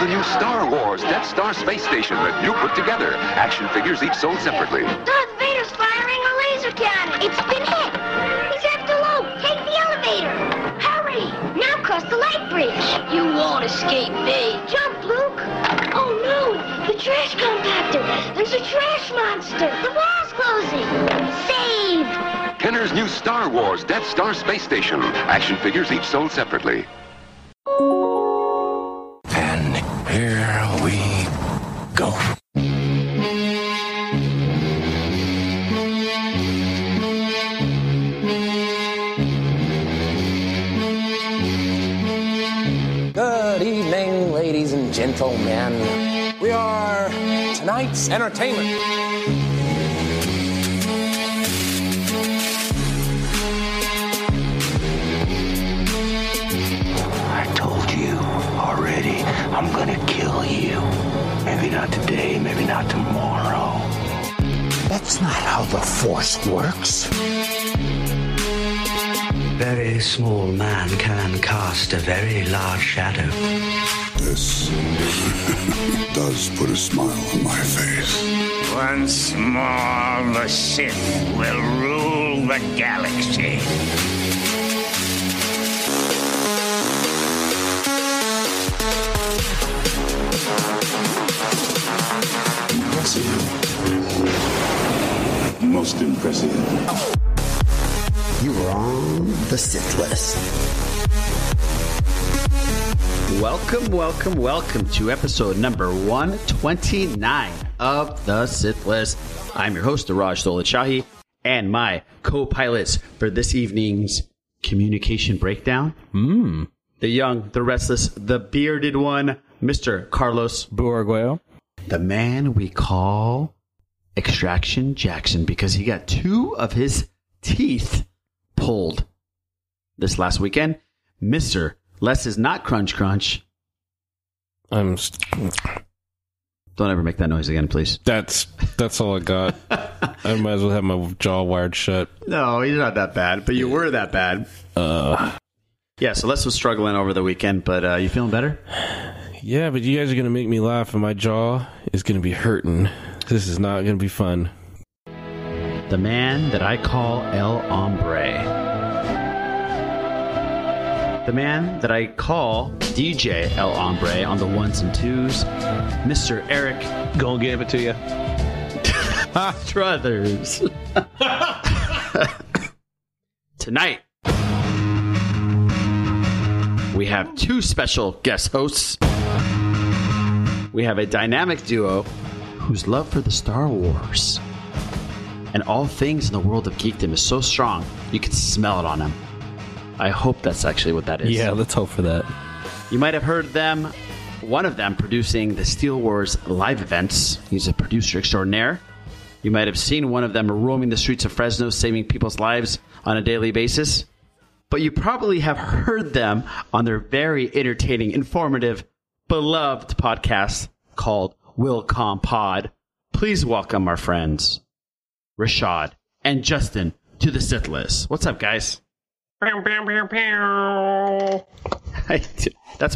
the new Star Wars Death Star space station that you put together. Action figures each sold separately. Darth Vader's firing a laser cannon. It's been hit. He's after Luke. Take the elevator. Hurry. Now cross the light bridge. You won't escape me. Jump, Luke. Oh, no. The trash compactor. There's a trash monster. The wall's closing. Saved. Kenner's new Star Wars Death Star space station. Action figures each sold separately. Here we go. Good evening, ladies and gentlemen. We are tonight's entertainment. I told you already. I'm gonna kill you. Maybe not today, maybe not tomorrow. That's not how the Force works. Very small man can cast a very large shadow. This does put a smile on my face. Once more, the Sith will rule the galaxy. Impressive. Most impressive. You are on the Sith List. Welcome, welcome, welcome to episode number 129 of the Sith List. I'm your host, Araj Solichahi, and my co-pilots for this evening's communication breakdown. The young, the restless, the bearded one, Mr. Carlos Burguero. The man we call Extraction Jackson because he got two of his teeth pulled this last weekend. Mr. Les is not crunch crunch. Don't ever make that noise again, please. That's all I got. I might as well have my jaw wired shut. No, you're not that bad, but you were that bad. Yeah, so Les was struggling over the weekend, but you feeling better? Yeah, but you guys are going to make me laugh, and my jaw is going to be hurting. This is not going to be fun. The man that I call El Hombre. The man that I call DJ El Hombre on the ones and twos. Mr. Eric. Gonna give it to you. Strothers. Tonight. We have two special guest hosts. We have a dynamic duo whose love for the Star Wars and all things in the world of geekdom is so strong, you can smell it on them. I hope that's actually what that is. Yeah, let's hope for that. You might have heard them, one of them producing the Steel Wars live events. He's a producer extraordinaire. You might have seen one of them roaming the streets of Fresno, saving people's lives on a daily basis. But you probably have heard them on their very entertaining, informative, beloved podcast called Whill Comm Pod. Please welcome our friends, Rashad and Justin, to the Sith List. What's up, guys? That's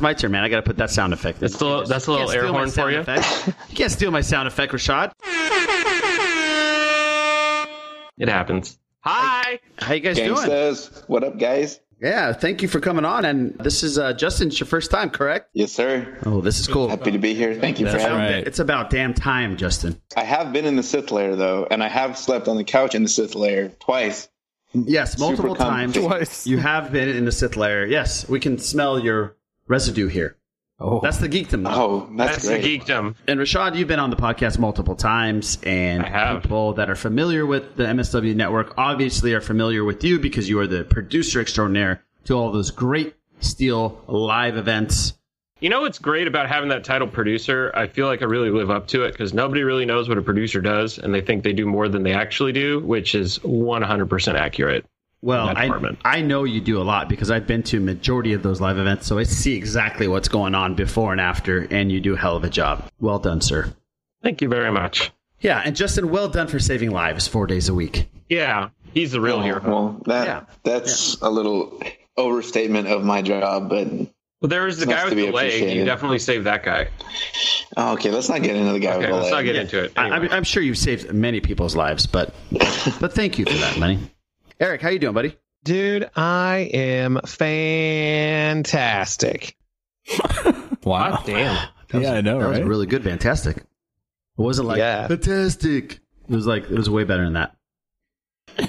my turn, man. I got to put that sound effect in. That's a little air horn for you. You can't steal my sound effect, Rashad. It happens. Hi! How you guys Gangsters. Doing? What up, guys? Yeah, thank you for coming on. And this is, Justin, it's your first time, correct? Yes, sir. Oh, this is cool. Happy to be here. Thank you for having me. It's about damn time, Justin. I have been in the Sith Lair, though, and I have slept on the couch in the Sith Lair twice. Yes, multiple times. Twice. You have been in the Sith Lair. Yes, we can smell your residue here. Oh, that's the geekdom. Oh, that's great. The geekdom. And Rashad, you've been on the podcast multiple times, and people that are familiar with the MSW network obviously are familiar with you because you are the producer extraordinaire to all those great Steel live events. You know what's great about having that title producer? I feel like I really live up to it because nobody really knows what a producer does, and they think they do more than they actually do, which is 100% accurate. Well, I know you do a lot because I've been to majority of those live events, so I see exactly what's going on before and after, and you do a hell of a job. Well done, sir. Thank you very much. Yeah, and Justin, well done for saving lives 4 days a week. Yeah, he's the real hero. Well, that's a little overstatement of my job, but Well, there was the guy with the leg. You definitely saved that guy. Okay, let's not get into the guy with the leg. Okay, let's not get into it. Anyway. I'm sure you've saved many people's lives, but thank you for that, Lenny. Eric, how you doing, buddy? Dude, I am fantastic. Wow. Damn. That was really good. Fantastic. It wasn't like fantastic. It was way better than that.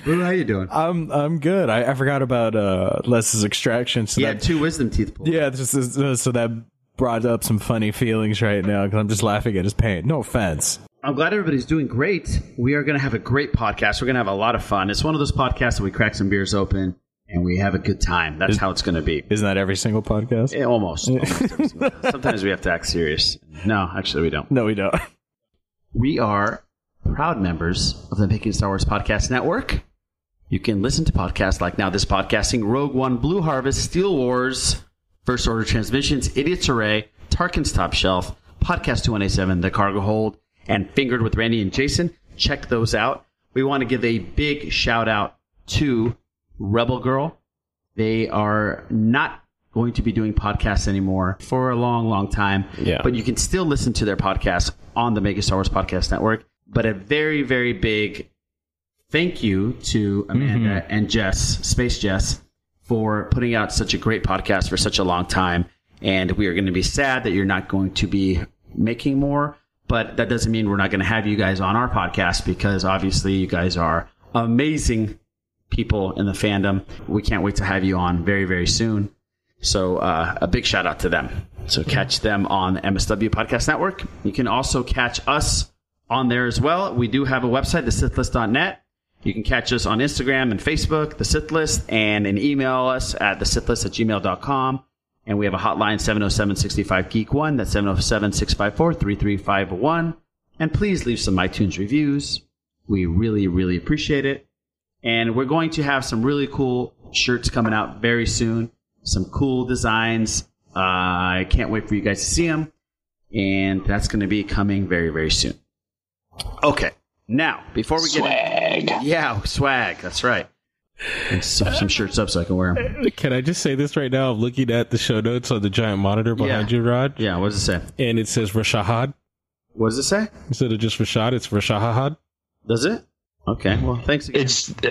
Blue, how you doing? I'm good. I forgot about Les's extraction. So he had 2 wisdom teeth pulled. Yeah, so that brought up some funny feelings right now because I'm just laughing at his pain. No offense. I'm glad everybody's doing great. We are going to have a great podcast. We're going to have a lot of fun. It's one of those podcasts that we crack some beers open and we have a good time. That's how it's going to be. Isn't that every single podcast? Yeah, almost every single podcast. Sometimes we have to act serious. No, actually we don't. No, we don't. We are proud members of the Making Star Wars Podcast Network. You can listen to podcasts like Now This Podcasting, Rogue One, Blue Harvest, Steel Wars, First Order Transmissions, Idiot's Array, Tarkin's Top Shelf, Podcast 2187, The Cargo Hold, and Fingered with Randy and Jason. Check those out. We want to give a big shout out to Rebel Girl. They are not going to be doing podcasts anymore for a long, long time. Yeah. But you can still listen to their podcast on the Making Star Wars Podcast Network. But a very, very big thank you to Amanda and Jess, Space Jess, for putting out such a great podcast for such a long time. And we are going to be sad that you're not going to be making more. But that doesn't mean we're not going to have you guys on our podcast because obviously you guys are amazing people in the fandom. We can't wait to have you on very, very soon. So a big shout out to them. So catch them on the MSW Podcast Network. You can also catch us on there as well. We do have a website, thesithlist.net. You can catch us on Instagram and Facebook, The Sith List, and email us at thesithlist@gmail.com. And we have a hotline, 707-65-GEEK1. That's 707-654-3351. And please leave some iTunes reviews. We really, really appreciate it. And we're going to have some really cool shirts coming out very soon. Some cool designs. I can't wait for you guys to see them. And that's going to be coming very, very soon. Okay, now, before we get... Swag. Yeah, swag, that's right. Some shirts up so I can wear them. Can I just say this right now? I'm looking at the show notes on the giant monitor behind you, Rod. Yeah, what does it say? And it says Rashahad. What does it say? Instead of just Rashad, it's Rashahad. Does it? Okay, well, thanks again.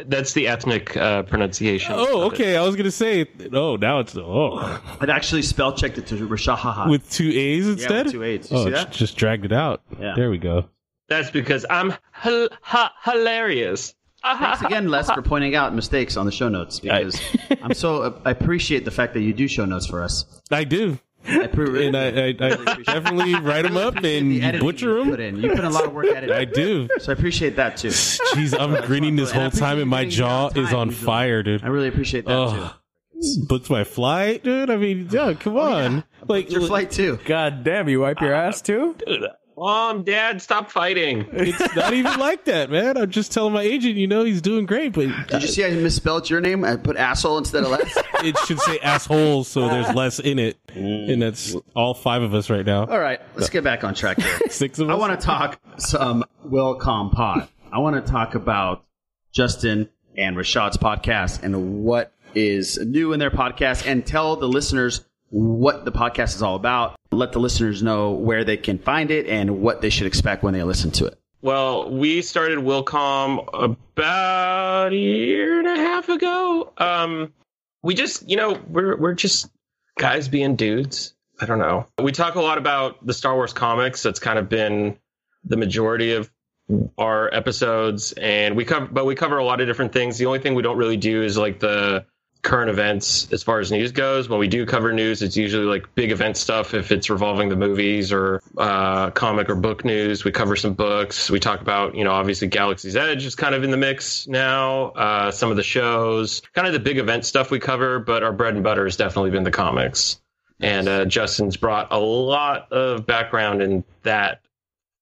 That's the ethnic pronunciation. Oh, okay, I was going to say... Oh, now it's... Oh. I'd actually spell-checked it to Rashahad. With 2 A's instead? Yeah, with 2 A's. You see that? Just dragged it out. Yeah. There we go. That's because I'm hilarious. Thanks again, Les, for pointing out mistakes on the show notes. Because I appreciate the fact that you do show notes for us. I do. I definitely write them up and butcher them. You put a lot of work at it. I do. So I appreciate that, too. Jeez, I'm grinning this whole time and my jaw is on fire, dude. I really appreciate that, too. Booked my flight, dude. I mean, come on. Yeah. Like your flight, too. God damn, you wipe your ass, too? Dude. Mom, Dad, stop fighting. It's not even like that, man. I'm just telling my agent, he's doing great. But did you see I misspelled your name? I put asshole instead of less. It should say asshole, so there's less in it. And that's all 5 of us right now. All right, let's get back on track here. 6 of us? I want to talk some Whill Comm Pod. I want to talk about Justin and Rashad's podcast and what is new in their podcast and tell the listeners what the podcast is all about. Let the listeners know where they can find it and what they should expect when they listen to it. Well, we started Whill Comm about a year and a half ago. We just, we're just guys being dudes. I don't know. We talk a lot about the Star Wars comics. That's kind of been the majority of our episodes, and we cover a lot of different things. The only thing we don't really do is like the current events as far as news goes. When we do cover news, it's usually like big event stuff. If it's revolving the movies or comic or book news, we cover some books. We talk about, obviously Galaxy's Edge is kind of in the mix now. Some of the shows, kind of the big event stuff we cover, but our bread and butter has definitely been the comics. And Justin's brought a lot of background in that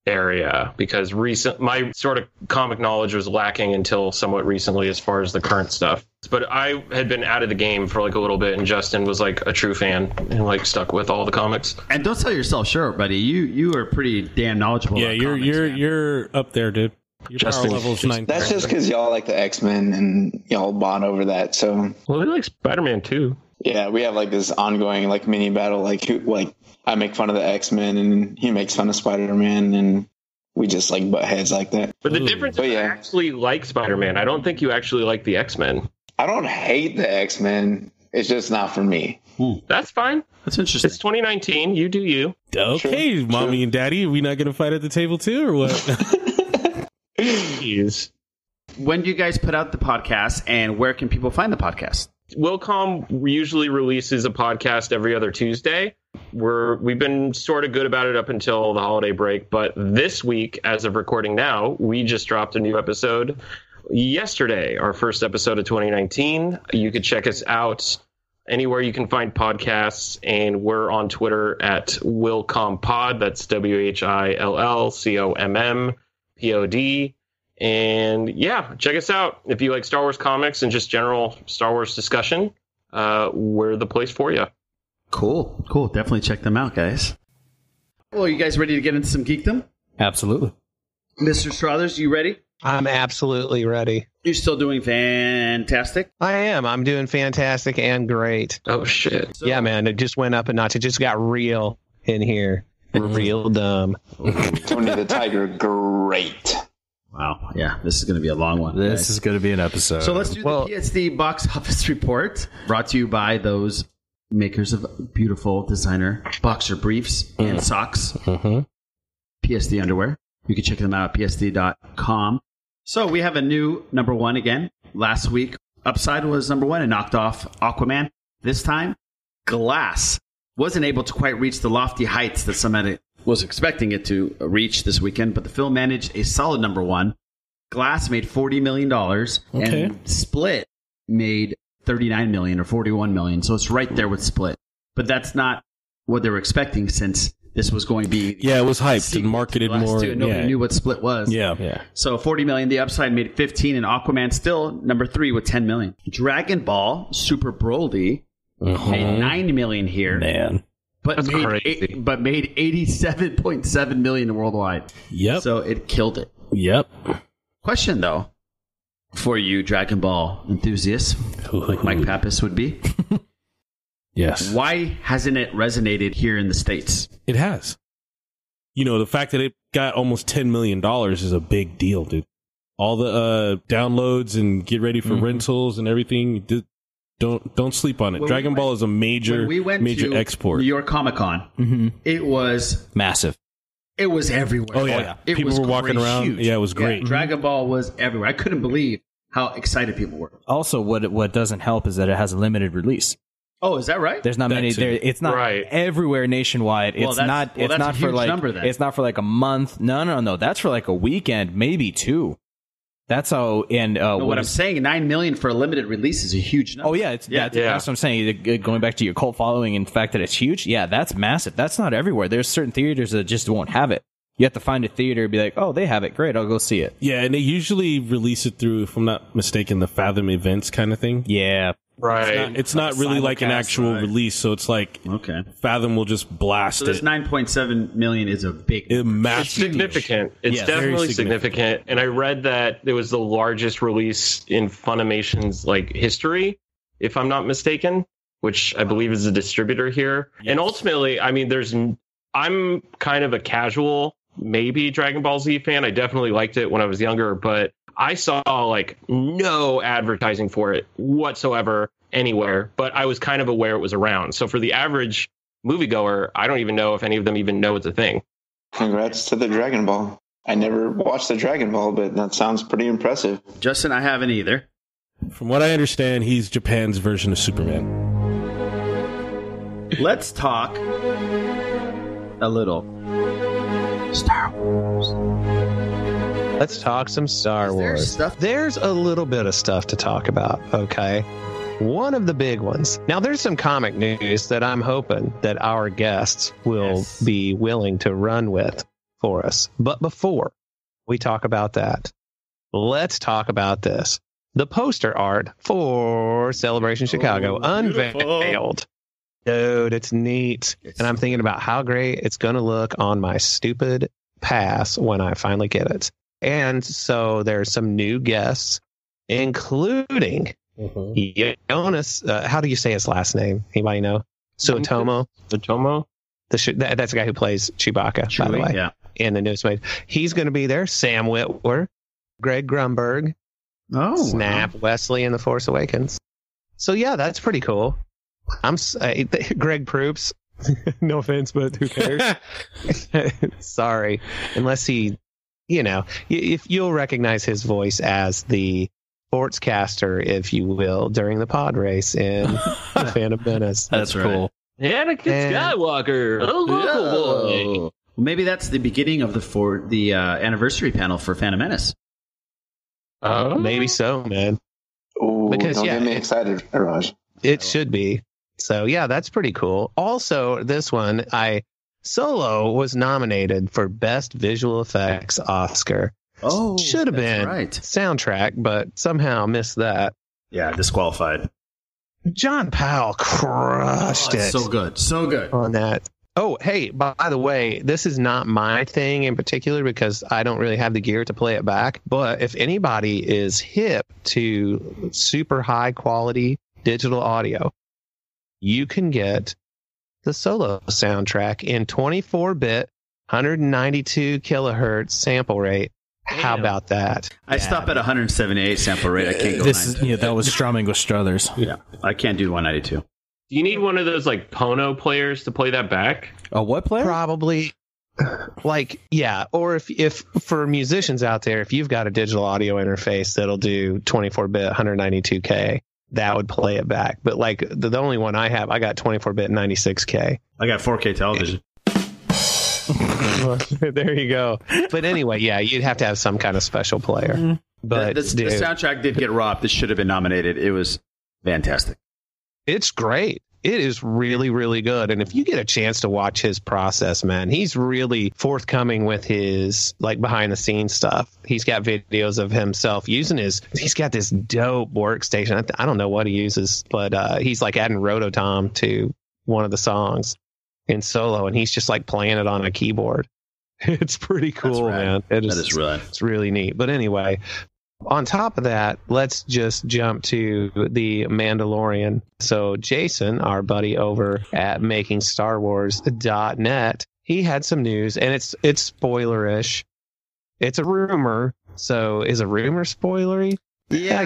area because my sort of comic knowledge was lacking until somewhat recently as far as the current stuff. But I had been out of the game for like a little bit, and Justin was like a true fan and like stuck with all the comics. And don't sell yourself short, buddy. You are pretty damn knowledgeable. Yeah, you're up there, dude. Your Justin, power level's 9. That's just because y'all like the X-Men and y'all bond over that. So well, they like Spider-Man too. Yeah, we have like this ongoing like mini battle. Like I make fun of the X-Men and he makes fun of Spider-Man, and we just like butt heads like that. But the difference is I actually like Spider-Man. I don't think you actually like the X-Men. I don't hate the X-Men. It's just not for me. Ooh. That's fine. That's interesting. It's 2019. You do you. Okay, true, mommy and daddy. Are we not going to fight at the table too or what? Jeez. When do you guys put out the podcast, and where can people find the podcast? Whill Comm usually releases a podcast every other Tuesday. We've been sort of good about it up until the holiday break, but this week, as of recording now, we just dropped a new episode yesterday, our first episode of 2019. You could check us out anywhere you can find podcasts, and we're on Twitter at Whill Comm Pod. That's WHILLCOMMPOD. And yeah, check us out. If you like Star Wars comics and just general Star Wars discussion, we're the place for you. Cool. Cool. Definitely check them out, guys. Well, are you guys ready to get into some geekdom? Absolutely. Mr. Strothers, you ready? I'm absolutely ready. You're still doing fantastic? I am. I'm doing fantastic and great. Oh, shit. So, yeah, man. It just went up a notch. It just got real in here. Real dumb. Tony the Tiger, great. Wow. Yeah, this is going to be a long one. This is going to be an episode. So let's do the PSD box office report, brought to you by those makers of beautiful designer boxer briefs and socks. PSD underwear. You can check them out at PSD.com. So we have a new number one again. Last week, Upside was number one and knocked off Aquaman. This time, Glass wasn't able to quite reach the lofty heights that some edit was expecting it to reach this weekend, but the film managed a solid number one. Glass made $40 million, and Split made $39 million or $41 million, so it's right there with Split. But that's not what they were expecting, since this was going to be... Yeah, it was hyped and marketed more. Nobody knew what Split was. Yeah. So $40 million, The Upside made $15, and Aquaman still number three with $10 million. Dragon Ball Super Broly made $9 million here. Man. But made $87.7 million worldwide. Yep. So it killed it. Yep. Question, though, for you Dragon Ball enthusiasts, like Mike Pappas would be. Yes. Why hasn't it resonated here in the States? It has. You know, the fact that it got almost $10 million is a big deal, dude. All the downloads and get ready for rentals and everything. Don't sleep on it. Dragon Ball is a major export. New York Comic Con. It was massive. It was everywhere. Oh yeah, people were walking around. Huge. Yeah, it was great. Yeah, Dragon Ball was everywhere. I couldn't believe how excited people were. Also, what doesn't help is that it has a limited release. Oh, is that right? There's not many. It's not everywhere nationwide. Well, it's not for like a month. No. That's for like a weekend, maybe two. That's how, and what I'm saying, 9 million for a limited release is a huge number. Oh, yeah. That's what I'm saying. Going back to your cult following and the fact that it's huge. Yeah, that's massive. That's not everywhere. There's certain theaters that just won't have it. You have to find a theater and be like, oh, they have it. Great. I'll go see it. Yeah. And they usually release it through, if I'm not mistaken, the Fathom Events kind of thing. Yeah. Right. It's not really like an actual release. So it's like, Fathom will just blast it. So this 9.7 million is a big, massive. It's significant. It's definitely significant. And I read that it was the largest release in Funimation's like history, if I'm not mistaken, which I believe is a distributor here. Yes. And ultimately, I mean, I'm kind of a casual, maybe Dragon Ball Z fan. I definitely liked it when I was younger, but I saw like no advertising for it whatsoever anywhere, but I was kind of aware it was around. So for the average moviegoer, I don't even know if any of them even know it's a thing. Congrats to the Dragon Ball. I never watched the Dragon Ball, but that sounds pretty impressive. Justin, I haven't either. From what I understand, he's Japan's version of Superman. Let's talk a little Star Wars. Let's talk some Star Wars. There's a little bit of stuff to talk about, okay? One of the big ones. Now, there's some comic news that I'm hoping that our guests will be willing to run with for us. But before we talk about that, let's talk about this. The poster art for Celebration Chicago unveiled. Dude, it's neat. And I'm thinking about how great it's going to look on my stupid pass when I finally get it. And so there's some new guests, including Ioannis, how do you say his last name? Anybody know? Suetomo. Suetomo. That's the guy who plays Chewbacca, Chewie, by the way. Yeah. In the newest movie. He's going to be there. Sam Witwer, Greg Grunberg, Snap, wow. Wesley in The Force Awakens. So yeah, that's pretty cool. Greg Proops. No offense, but who cares? Sorry, unless he, if you'll recognize his voice as the sportscaster, if you will, during the pod race in The Phantom Menace. That's cool. Anakin Skywalker, a local boy. Well, maybe that's the beginning of the anniversary panel for Phantom Menace. Oh, maybe so, man. Ooh, because get me excited, Araj. It should be. So yeah, that's pretty cool. Also, this one, Solo was nominated for Best Visual Effects Oscar. Oh, should have been right. Soundtrack, but somehow missed that. Yeah, disqualified. John Powell crushed it. So good on that. Oh, hey, by the way, this is not my thing in particular because I don't really have the gear to play it back. But if anybody is hip to super high quality digital audio, you can get the Solo soundtrack in 24-bit, 192 kilohertz sample rate. Damn. How about that? I stop at 178 sample rate. I can't go. That was strumming with Strothers. Yeah, I can't do 192. Do you need one of those like Pono players to play that back? A what player? Probably. Or if for musicians out there, if you've got a digital audio interface that'll do 24-bit, 192K, that would play it back. But like the only one I have, I got 24-bit, 96K. I got 4K television. There you go. But anyway, yeah, you'd have to have some kind of special player. Mm-hmm. But the soundtrack did get robbed. This should have been nominated. It was fantastic. It's great. It is really, really good. And if you get a chance to watch his process, man, he's really forthcoming with his like behind the scenes stuff. He's got videos of himself using he's got this dope workstation. I don't know what he uses, but he's like adding Rototom to one of the songs in Solo, and he's just like playing it on a keyboard. It's pretty cool, man. That is really, it's really neat. But anyway, on top of that, let's just jump to The Mandalorian. So Jason, our buddy over at MakingStarWars.net, he had some news, and it's spoilerish. It's a rumor. So is a rumor spoilery? Yeah,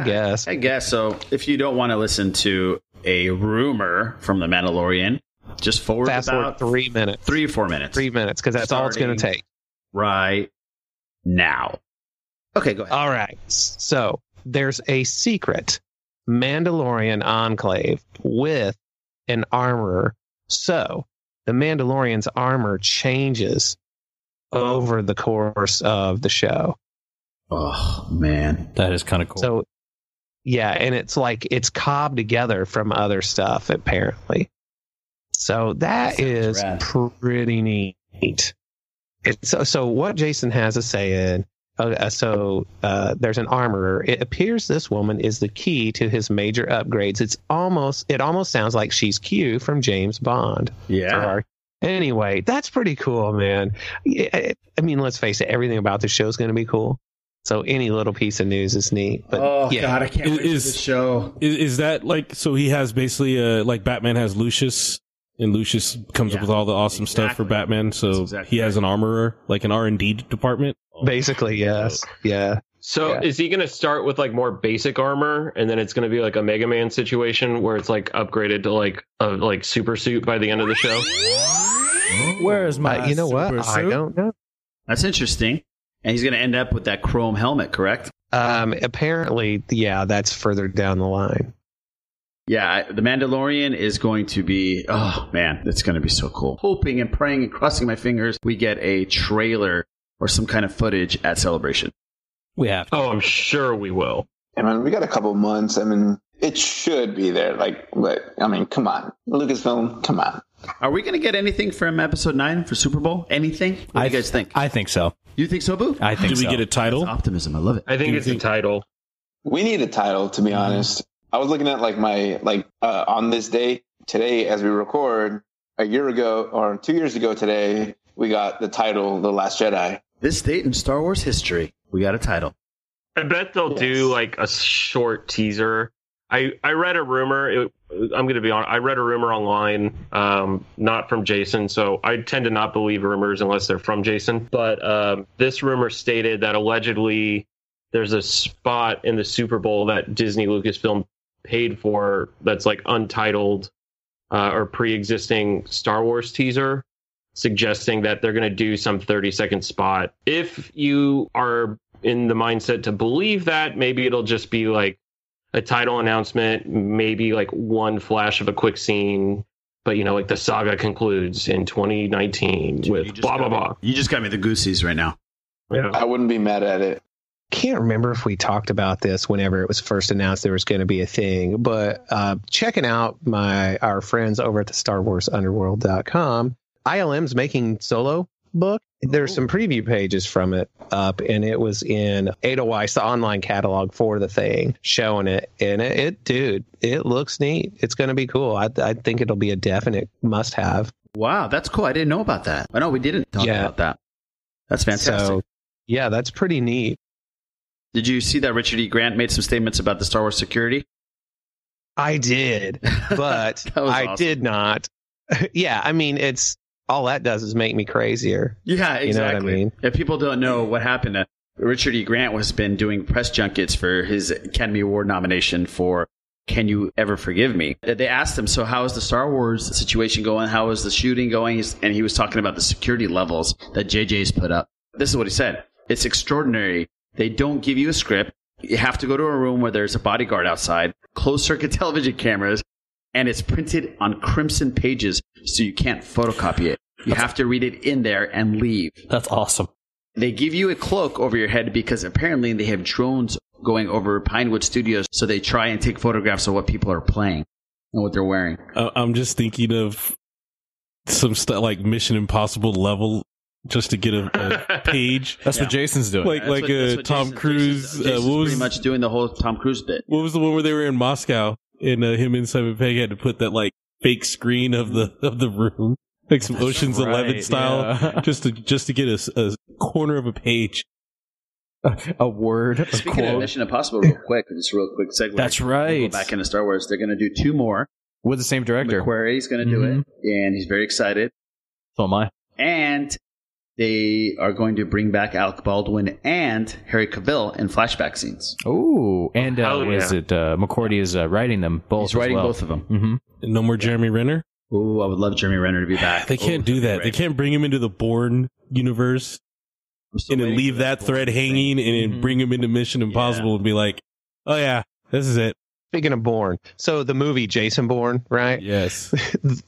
I guess so. If you don't want to listen to a rumor from The Mandalorian, just fast forward 3 minutes. 3 or 4 minutes. 3 minutes, because that's all it's going to take. Right now. Okay, go ahead. All right. So there's a secret Mandalorian enclave with an armorer. So the Mandalorian's armor changes over the course of the show. Oh, man. That is kind of cool. So, yeah, and it's like it's cobbed together from other stuff, apparently. So that is rad. Pretty neat. So what Jason has to say in, there's an armorer. It appears this woman is the key to his major upgrades. It almost sounds like she's Q from James Bond. Yeah. Anyway, that's pretty cool, man. I mean, let's face it, everything about this show is going to be cool. So any little piece of news is neat. But God, I can't wait for the show. Is that like, so he has basically like Batman has Lucius, and Lucius comes up with all the awesome stuff for Batman. So he has an armorer, like an R&D department. Basically, yes. Yeah. So is he going to start with like more basic armor, and then it's going to be like a Mega Man situation where it's like upgraded to like a like super suit by the end of the show? Where is my super suit? I don't know. That's interesting. And he's going to end up with that chrome helmet, correct? Apparently, yeah, that's further down the line. Yeah, The Mandalorian is going to be... Oh, man, it's going to be so cool. Hoping and praying and crossing my fingers we get a trailer or some kind of footage at Celebration. We have to. Oh, I'm sure we will. I mean, we got a couple months. I mean, it should be there. Like, but, I mean, come on. Lucasfilm, come on. Are we going to get anything from Episode 9 for Super Bowl? Anything? What do you guys think? I think so. You think so, Boo? I think so. Do we get a title? That's optimism. I love it. I think it's a title. We need a title, to be honest. I was looking at like my on this day today as we record a year ago or 2 years ago today, we got the title The Last Jedi. This date in Star Wars history, we got a title. I bet they'll do like a short teaser I read a rumor. I'm going to be honest. I read a rumor online, not from Jason. So I tend to not believe rumors unless they're from Jason. But this rumor stated that allegedly there's a spot in the Super Bowl that Disney Lucasfilm paid for that's like untitled or pre-existing Star Wars teaser, suggesting that they're going to do some 30-second spot. If you are in the mindset to believe that, maybe it'll just be like a title announcement, maybe like one flash of a quick scene, but you know, like the saga concludes in 2019 with blah blah blah. You just got me the goosies right now. Yeah, I wouldn't be mad at it. Can't remember if we talked about this whenever it was first announced there was going to be a thing, but checking out our friends over at the StarWarsUnderworld.com, ILM's Making Solo book. There's some preview pages from it up, and it was in Ada Weiss, the online catalog for the thing, showing it. And it looks neat. It's going to be cool. I think it'll be a definite must-have. Wow, that's cool. I didn't know about that. I know we didn't talk about that. That's fantastic. So, yeah, that's pretty neat. Did you see that Richard E. Grant made some statements about the Star Wars security? I did, but I did not. Yeah, I mean, it's all that does is make me crazier. Yeah, exactly. You know what I mean? If people don't know what happened, Richard E. Grant has been doing press junkets for his Academy Award nomination for Can You Ever Forgive Me? They asked him, so how is the Star Wars situation going? How is the shooting going? And he was talking about the security levels that JJ's put up. This is what he said. It's extraordinary. They don't give you a script. You have to go to a room where there's a bodyguard outside, closed-circuit television cameras, and it's printed on crimson pages, so you can't photocopy it. You have to read it in there and leave. That's awesome. They give you a cloak over your head because apparently they have drones going over Pinewood Studios, so they try and take photographs of what people are playing and what they're wearing. I'm just thinking of some stuff like Mission Impossible level. Just to get a page. That's what Jason's doing. Like Tom Cruise. Jason's pretty much doing the whole Tom Cruise bit. What was the one where they were in Moscow and him and Simon Pegg had to put that like fake screen of the room, like some Ocean's 11 style, just to get a corner of a page, a word. Speaking of Mission Impossible, real quick segue. That's right. We'll go back into Star Wars. They're going to do two more with the same director. McQuarrie's going to do it, and he's very excited. So am I. And they are going to bring back Alec Baldwin and Harry Cavill in flashback scenes. Oh, and McCourty is writing them both. He's writing both of them. Mm-hmm. No more Jeremy Renner? Oh, I would love Jeremy Renner to be back. They can't do that. Right. They can't bring him into the Bourne universe and then leave that thread hanging and then bring him into Mission Impossible and be like, oh yeah, this is it. Speaking of Bourne, so the movie Jason Bourne, right? Yes.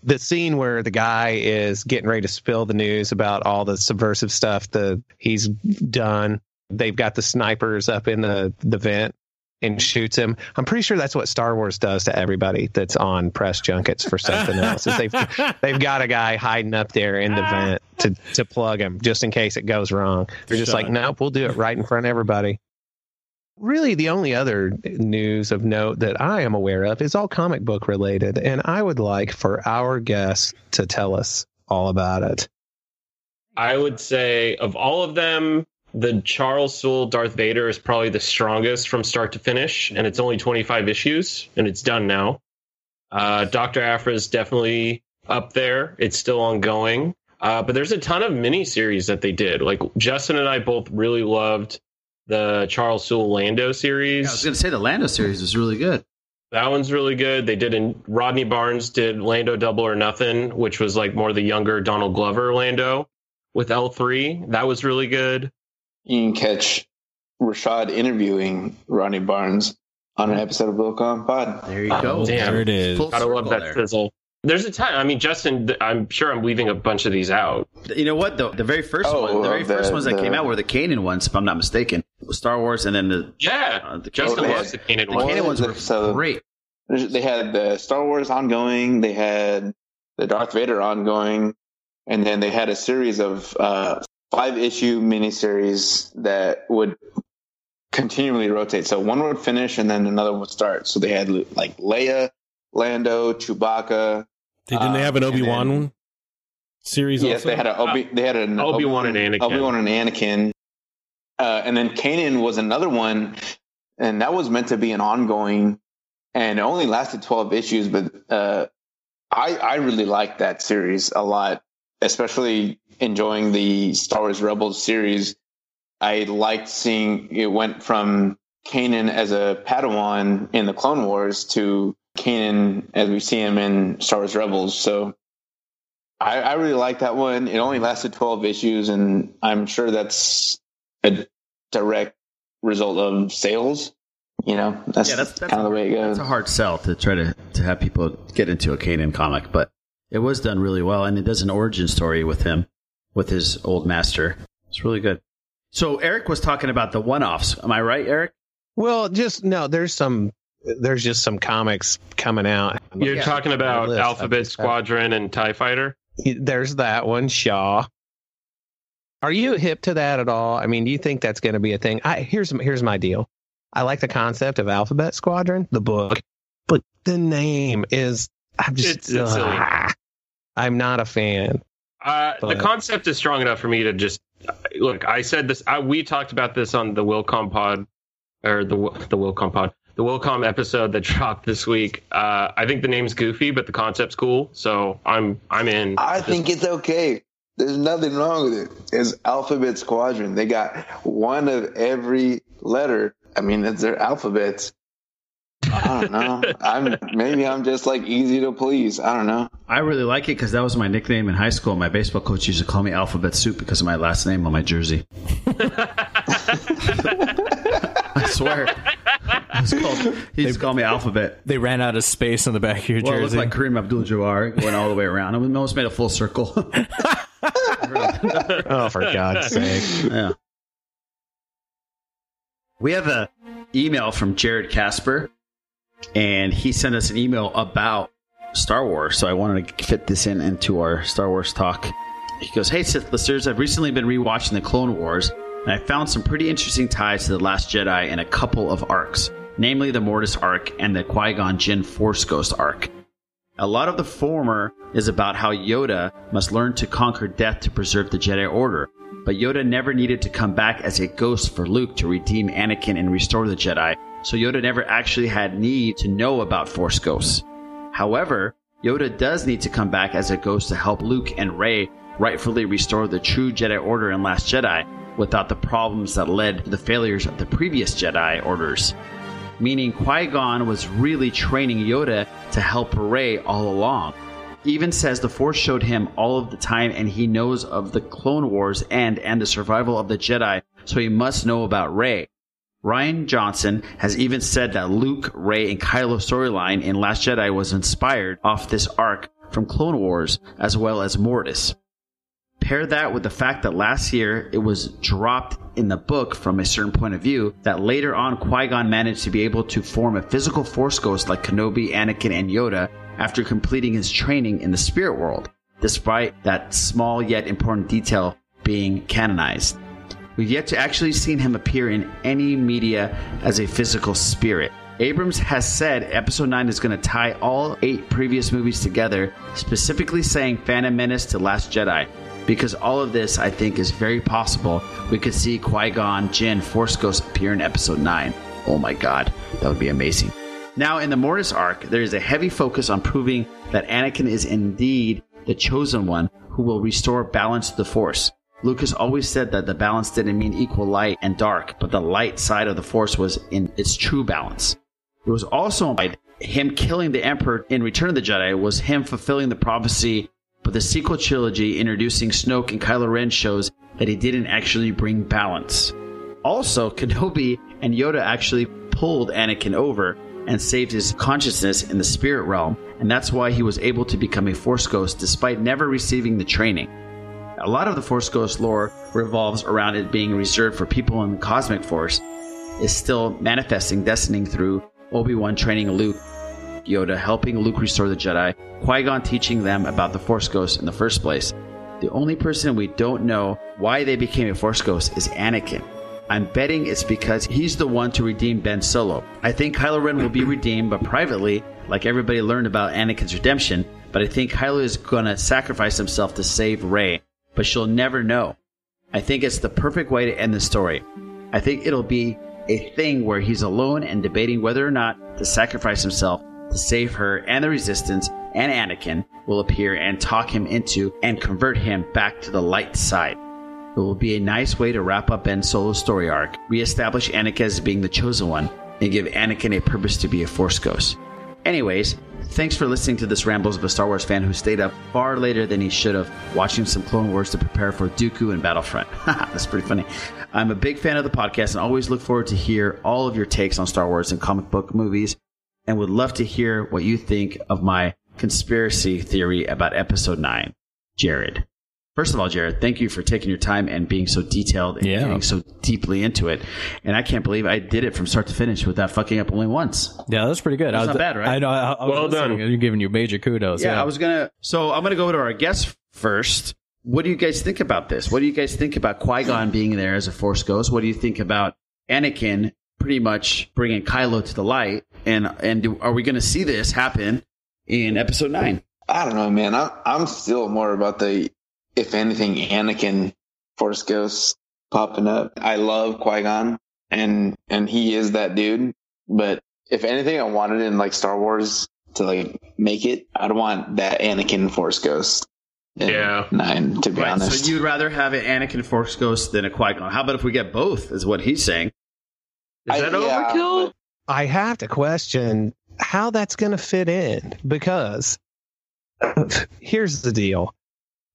The scene where the guy is getting ready to spill the news about all the subversive stuff that he's done. They've got the snipers up in the vent and shoots him. I'm pretty sure that's what Star Wars does to everybody that's on press junkets for something else. Is they've got a guy hiding up there in the vent to plug him just in case it goes wrong. They're just like, nope, we'll do it right in front of everybody. Really, the only other news of note that I am aware of is all comic book related, and I would like for our guest to tell us all about it. I would say of all of them, the Charles Sowell Darth Vader is probably the strongest from start to finish, and it's only 25 issues, and it's done now. Dr. Aphra is definitely up there. It's still ongoing, but there's a ton of miniseries that they did. Like Justin and I both really loved the Charles Sewell Lando series. Yeah, I was going to say the Lando series is really good. That one's really good. They did Rodney Barnes did Lando Double or Nothing, which was like more the younger Donald Glover Lando with L3. That was really good. You can catch Rashad interviewing Rodney Barnes on an episode of Whill Comm Pod. There you go. Damn. There it is. Gotta love that sizzle. There's a ton. I mean, Justin, I'm sure I'm leaving a bunch of these out. You know what, though? The very first ones that came out were the Kanan ones, if I'm not mistaken. Star Wars and then the... Yeah, Justin loves the Kanan ones. The Kanan ones were great. They had the Star Wars ongoing. They had the Darth Vader ongoing. And then they had a series of 5-issue miniseries that would continually rotate. So one would finish and then another would start. So they had like Leia, Lando, Chewbacca. Didn't they have an Obi-Wan series? Yes, also? They had an Obi-Wan and Anakin. And then Kanan was another one, and that was meant to be an ongoing and it only lasted 12 issues. But I really liked that series a lot, especially enjoying the Star Wars Rebels series. I liked seeing it went from Kanan as a Padawan in the Clone Wars to Kanan as we see him in Star Wars Rebels. So I really liked that one. It only lasted 12 issues, and I'm sure that's a direct result of sales. You know, that's kind of the way it goes. It's a hard sell to try to have people get into a Kanan comic, but it was done really well, and it does an origin story with him, with his old master. It's really good. So Eric was talking about the one-offs. Am I right, Eric? Well, there's just some comics coming out. You're talking about Alphabet Squadron and TIE Fighter? There's that one, Shaw. Are you hip to that at all? I mean, do you think that's going to be a thing? Here's my deal. I like the concept of Alphabet Squadron, the book, but the name is... it's silly. I'm not a fan. The concept is strong enough for me to just... Look, I said this. We talked about this on the Whill Comm Pod, or the Whill Comm Pod, the Whill Comm episode that dropped this week. I think the name's goofy, but the concept's cool, so I'm in. I think it's okay. There's nothing wrong with it. It's Alphabet Squadron. They got one of every letter. I mean, that's their alphabets. I don't know. Maybe I'm just like easy to please. I don't know. I really like it because that was my nickname in high school. My baseball coach used to call me Alphabet Soup because of my last name on my jersey. I swear. He used to call me Alphabet. They ran out of space on the back of your jersey. Well, it looked like Kareem Abdul-Jabbar. Went all the way around. I almost made a full circle. Oh, for God's sake. Yeah. We have an email from Jared Casper, and he sent us an email about Star Wars, so I wanted to fit this into our Star Wars talk. He goes, "Hey, Sith listeners, I've recently been rewatching The Clone Wars, and I found some pretty interesting ties to The Last Jedi in a couple of arcs, namely the Mortis arc and the Qui-Gon Jinn Force Ghost arc. A lot of the former is about how Yoda must learn to conquer death to preserve the Jedi Order, but Yoda never needed to come back as a ghost for Luke to redeem Anakin and restore the Jedi, so Yoda never actually had need to know about Force ghosts. However, Yoda does need to come back as a ghost to help Luke and Rey rightfully restore the true Jedi Order in Last Jedi without the problems that led to the failures of the previous Jedi Orders. Meaning Qui-Gon was really training Yoda to help Rey all along. Even says the Force showed him all of the time, and he knows of the Clone Wars and the survival of the Jedi, so he must know about Rey. Rian Johnson has even said that Luke, Rey, and Kylo storyline in Last Jedi was inspired off this arc from Clone Wars as well as Mortis. Pair that with the fact that last year it was dropped in the book from a certain point of view that later on Qui-Gon managed to be able to form a physical Force ghost like Kenobi, Anakin, and Yoda after completing his training in the spirit world, despite that small yet important detail being canonized. We've yet to actually seen him appear in any media as a physical spirit. Abrams has said Episode 9 is going to tie all 8 previous movies together, specifically saying Phantom Menace to Last Jedi. Because all of this, I think, is very possible. We could see Qui-Gon Jinn Force Ghost appear in Episode 9. Oh my God, that would be amazing. Now, in the Mortis arc, there is a heavy focus on proving that Anakin is indeed the chosen one who will restore balance to the Force. Lucas always said that the balance didn't mean equal light and dark, but the light side of the Force was in its true balance. It was also implied him killing the Emperor in Return of the Jedi was him fulfilling the prophecy, but the sequel trilogy introducing Snoke and Kylo Ren shows that he didn't actually bring balance. Also, Kenobi and Yoda actually pulled Anakin over and saved his consciousness in the spirit realm, and that's why he was able to become a Force ghost despite never receiving the training. A lot of the Force ghost lore revolves around it being reserved for people in the cosmic Force, is still manifesting destiny through Obi-Wan training Luke, Yoda helping Luke restore the Jedi, Qui-Gon teaching them about the Force ghost in the first place. The only person we don't know why they became a Force ghost is Anakin. I'm betting it's because he's the one to redeem Ben Solo. I think Kylo Ren will be redeemed, but privately, like everybody learned about Anakin's redemption, but I think Kylo is going to sacrifice himself to save Rey, but she'll never know. I think it's the perfect way to end the story. I think it'll be a thing where he's alone and debating whether or not to sacrifice himself to save her and the Resistance, and Anakin will appear and talk him into and convert him back to the light side. It will be a nice way to wrap up Ben Solo's story arc, reestablish Anakin as being the chosen one, and give Anakin a purpose to be a Force ghost. Anyways, thanks for listening to this rambles of a Star Wars fan who stayed up far later than he should have, watching some Clone Wars to prepare for Dooku and Battlefront. That's pretty funny. I'm a big fan of the podcast and always look forward to hear all of your takes on Star Wars and comic book movies, and would love to hear what you think of my conspiracy theory about Episode 9. Jared. First of all, Jared, thank you for taking your time and being so detailed and getting so deeply into it. And I can't believe I did it from start to finish without fucking up only once. Yeah, that's pretty good. That's not bad, right? I know. Well done. I'm giving you major kudos. Yeah, yeah. So I'm going to go to our guest first. What do you guys think about this? What do you guys think about Qui-Gon being there as a Force ghost? What do you think about Anakin pretty much bringing Kylo to the light? And are we going to see this happen in Episode 9? I don't know, man. I'm still more about the... if anything, Anakin Force ghosts popping up. I love Qui-Gon, and he is that dude. But if anything, I wanted in like Star Wars to like make it, I'd want that Anakin Force ghost. Yeah, 9. To be honest, so you'd rather have an Anakin Force ghost than a Qui-Gon? How about if we get both? Is what he's saying. Is that overkill? But... I have to question how that's going to fit in, because here's the deal.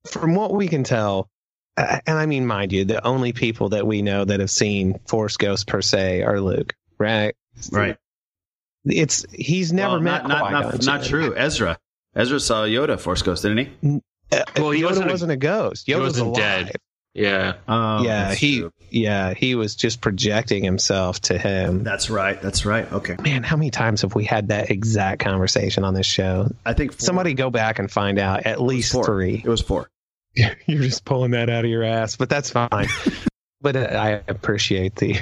From what we can tell, and I mean, mind you, the only people that we know that have seen Force Ghosts per se are Luke, right? Right. He's never met Qui-Gon. Not true. Ezra. Ezra saw Yoda Force Ghost, didn't he? Well, Yoda wasn't a ghost. Yoda wasn't alive. Dead. Yeah. He was just projecting himself to him. That's right. Okay. Man, how many times have we had that exact conversation on this show? I think 4. Somebody go back and find out. At least 3. It was 4. You're just pulling that out of your ass, but that's fine. But I appreciate the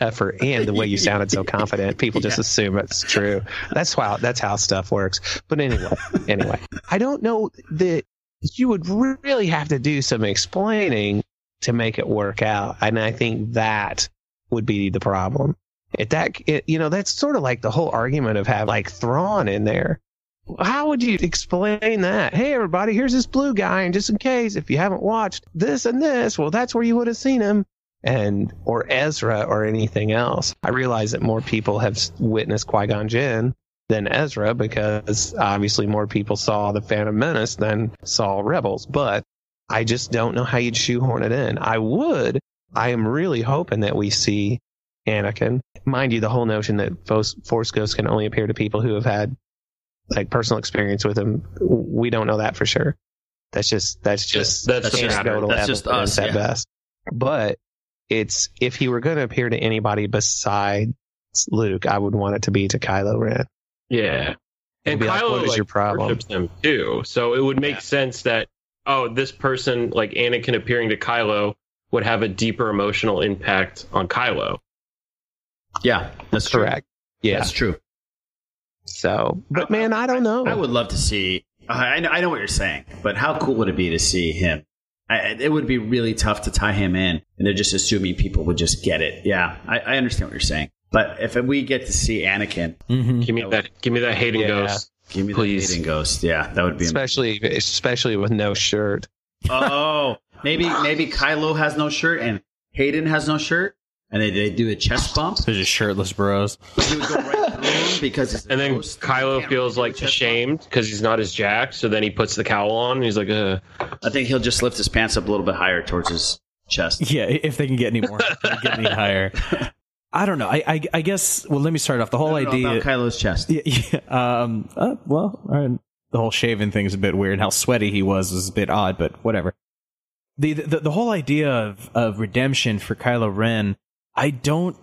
effort and the way you sounded so confident. People just assume it's true. That's how stuff works. But anyway, I don't know that you would really have to do some explaining to make it work out. And I think that would be the problem. That's sort of like the whole argument of having like Thrawn in there. How would you explain that? Hey, everybody, here's this blue guy. And just in case, if you haven't watched this and this, well, that's where you would have seen him. Or Ezra or anything else. I realize that more people have witnessed Qui-Gon Jinn than Ezra, because obviously more people saw The Phantom Menace than saw Rebels. But I just don't know how you'd shoehorn it in. I am really hoping that we see Anakin. Mind you, the whole notion that Force Ghosts can only appear to people who have had like personal experience with him, we don't know that for sure. That's just us at best. But it's, if he were going to appear to anybody besides Luke, I would want it to be to Kylo Ren. Yeah, and Kylo, like, what is your problem? Worships him too, so it would make sense that this person like Anakin appearing to Kylo would have a deeper emotional impact on Kylo. Yeah, that's correct. True. Yeah, that's true. So, but man, I don't know. I would love to see. I know what you're saying, but how cool would it be to see him? It would be really tough to tie him in, and they're just assuming people would just get it. Yeah, I understand what you're saying. But if we get to see Anakin, give me that hating ghost, give me please. The hating ghost. Yeah, that would be especially with no shirt. Oh, maybe Kylo has no shirt and Hayden has no shirt. And they do a chest bump. They're just shirtless bros. He would go right through because and then Kylo feels like ashamed because he's not as jacked. So then he puts the cowl on and he's like, ugh. I think he'll just lift his pants up a little bit higher towards his chest. Yeah, if they can get any more, get any higher. I don't know. I guess. Well, let me start off. The whole idea about Kylo's chest. Yeah. The whole shaving thing is a bit weird. How sweaty he was a bit odd, but whatever. The whole idea of redemption for Kylo Ren. I don't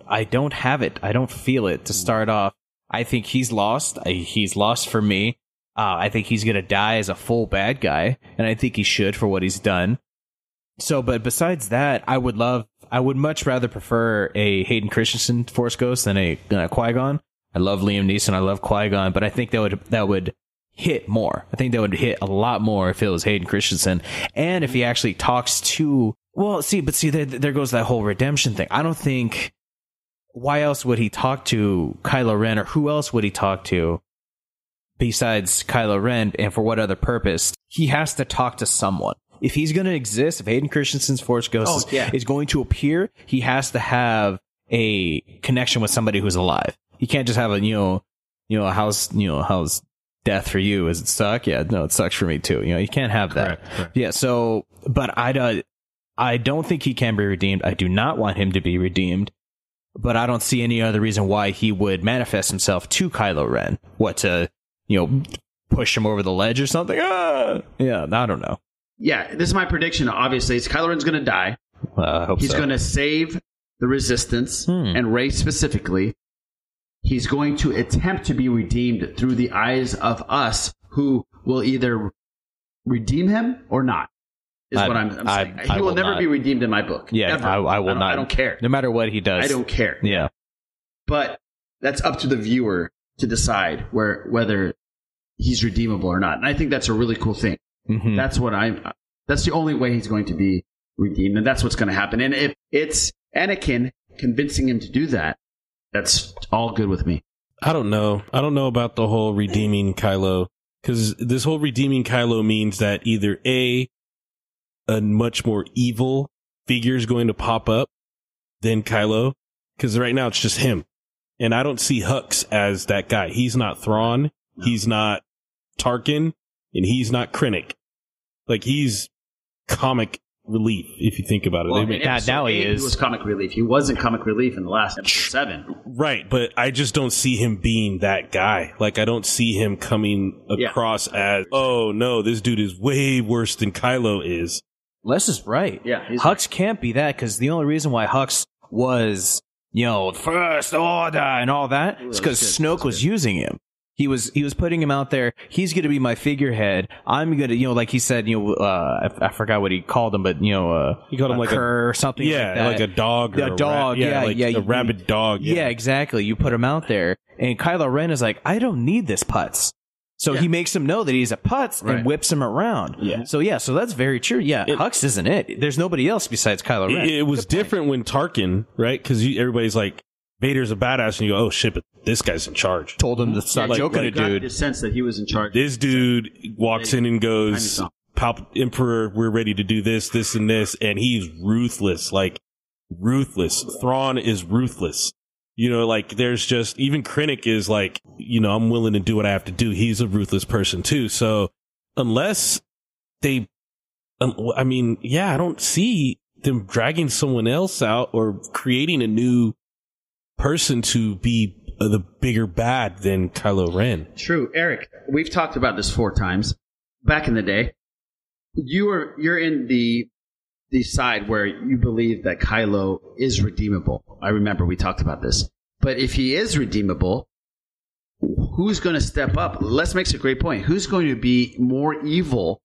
have it. I don't feel it to start off. I think he's lost. He's lost for me. I think he's going to die as a full bad guy, and I think he should for what he's done. So, but besides that, I would much rather prefer a Hayden Christensen Force Ghost than a Qui-Gon. I love Liam Neeson. I love Qui-Gon, but I think that would hit more. I think that would hit a lot more if it was Hayden Christensen, and if he actually talks to. Well, see, there goes that whole redemption thing. I don't think why else would he talk to Kylo Ren, or who else would he talk to besides Kylo Ren, and for what other purpose? He has to talk to someone. If he's going to exist, if Hayden Christensen's Force Ghost is going to appear, he has to have a connection with somebody who's alive. He can't just have a, how's death for you? Is it suck? Yeah, no, it sucks for me too. You can't have that. Correct. Yeah. So, but I don't think he can be redeemed. I do not want him to be redeemed, but I don't see any other reason why he would manifest himself to Kylo Ren. What, to, push him over the ledge or something? Yeah, I don't know. Yeah, this is my prediction, obviously. It's Kylo Ren's going to die. I hope He's going to save the Resistance and Rey specifically. He's going to attempt to be redeemed through the eyes of us, who will either redeem him or not, is what I'm saying. He will never be redeemed in my book. Yeah, ever. I will not. I don't care. No matter what he does. I don't care. Yeah. But that's up to the viewer to decide whether he's redeemable or not. And I think that's a really cool thing. Mm-hmm. That's the only way he's going to be redeemed, and that's what's going to happen. And if it's Anakin convincing him to do that, that's all good with me. I don't know about the whole redeeming Kylo, because this whole redeeming Kylo means that either a much more evil figure is going to pop up than Kylo, because right now it's just him, and I don't see Hux as that guy. He's not Thrawn, he's not Tarkin, and he's not Krennic. Like, he's comic relief, if you think about it. Well, now he is. He was comic relief. He wasn't comic relief in the last episode 7. Right, but I just don't see him being that guy. Like, I don't see him coming across as, oh, no, this dude is way worse than Kylo is. Les is right. Yeah, Hux can't be that, because the only reason why Hux was, First Order and all that is because Snoke was using him. He was putting him out there. He's going to be my figurehead. I'm going to, like he said, I forgot what he called him, but, he called him like a cur or something like that. Like a dog. Or a dog. A rabid dog. Yeah, exactly. You put him out there. And Kylo Ren is like, I don't need this putz. So he makes him know that he's a putz and whips him around. Yeah. So that's very true. Yeah, Hux isn't it. There's nobody else besides Kylo Ren. It was different when Tarkin, right? Because everybody's like, Vader's a badass, and you go, oh shit, but this guy's in charge. Told him to stop joking, dude. I got the sense that he was in charge. This dude walks in and goes, Emperor, we're ready to do this, this, and this, and he's ruthless, like, ruthless. Thrawn is ruthless. There's just, even Krennic is like, I'm willing to do what I have to do. He's a ruthless person, too. So, unless they, I don't see them dragging someone else out or creating a new person to be the bigger bad than Kylo Ren. True. Eric, we've talked about this 4 times. Back in the day, you're in the side where you believe that Kylo is redeemable. I remember we talked about this. But if he is redeemable, who's going to step up? Les makes a great point. Who's going to be more evil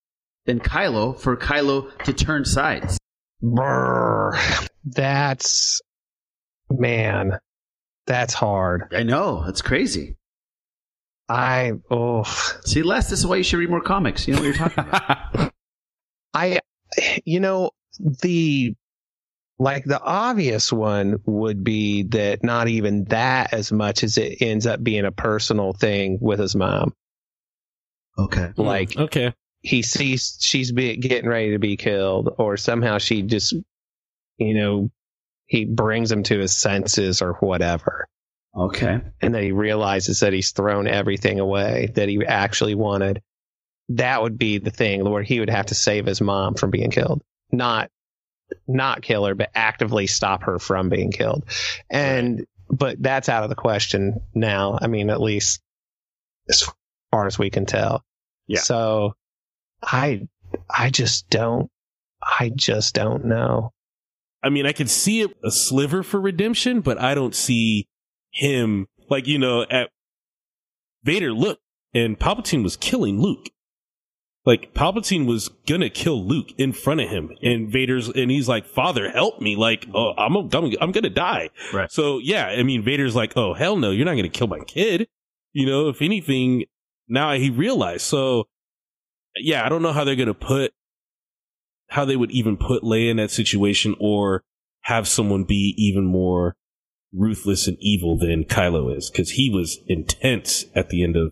than Kylo for Kylo to turn sides? Brrr. That's hard. I know. That's crazy. See, Les, this is why you should read more comics. You know what you're talking about. The obvious one would be that not even that as much as it ends up being a personal thing with his mom. Okay. He sees she's getting ready to be killed, or somehow she just, he brings him to his senses or whatever. Okay. And then he realizes that he's thrown everything away that he actually wanted. That would be the thing, Lord. He would have to save his mom from being killed. Not kill her, but actively stop her from being killed. But that's out of the question now. I mean, at least as far as we can tell. Yeah. So I just don't know. I mean, I could see a sliver for redemption, but I don't see him at Vader. Look, and Palpatine was killing Luke. Like, Palpatine was going to kill Luke in front of him, and he's like, Father, help me. Like, oh, I'm going to die. Right. So, yeah, I mean, Vader's like, oh, hell no, you're not going to kill my kid. If anything, now he realized. So, yeah, I don't know how they would even put Leia in that situation, or have someone be even more ruthless and evil than Kylo is, because he was intense at the end of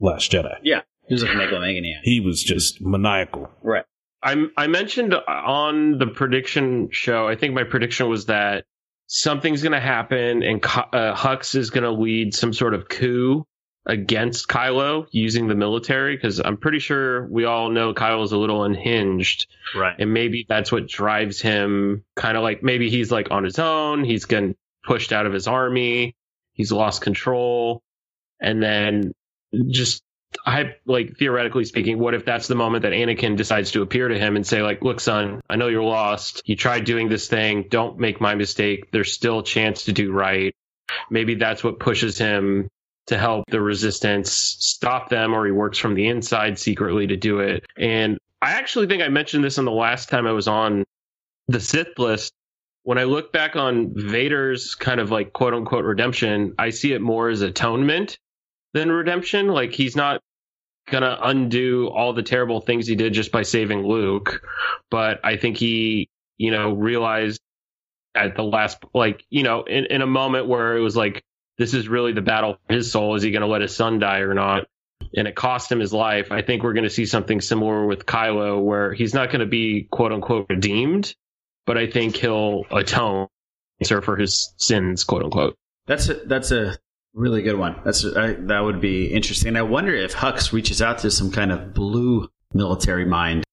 Last Jedi. Yeah, he was like a megalomaniac. He was just maniacal. Right. I mentioned on the prediction show, I think my prediction was that something's going to happen and Hux is going to lead some sort of coup against Kylo using the military, because I'm pretty sure we all know Kylo is a little unhinged. Right. And maybe that's what drives him, kind of like maybe he's like on his own. He's getting pushed out of his army. He's lost control. And then just theoretically speaking, what if that's the moment that Anakin decides to appear to him and say, like, look, son, I know you're lost. You tried doing this thing. Don't make my mistake. There's still a chance to do right. Maybe that's what pushes him to help the resistance stop them, or he works from the inside secretly to do it. And I actually think I mentioned this in the last time I was on the Sith List. When I look back on Vader's kind of like quote unquote redemption, I see it more as atonement than redemption. Like, he's not going to undo all the terrible things he did just by saving Luke. But I think he, you know, realized at the last, like, you know, in a moment where it was like, this is really the battle for his soul. Is he going to let his son die or not? And it cost him his life. I think we're going to see something similar with Kylo, where he's not going to be quote unquote redeemed, but I think he'll atone for his sins, quote unquote. That's a really good one. That would be interesting. I wonder if Hux reaches out to some kind of blue military mind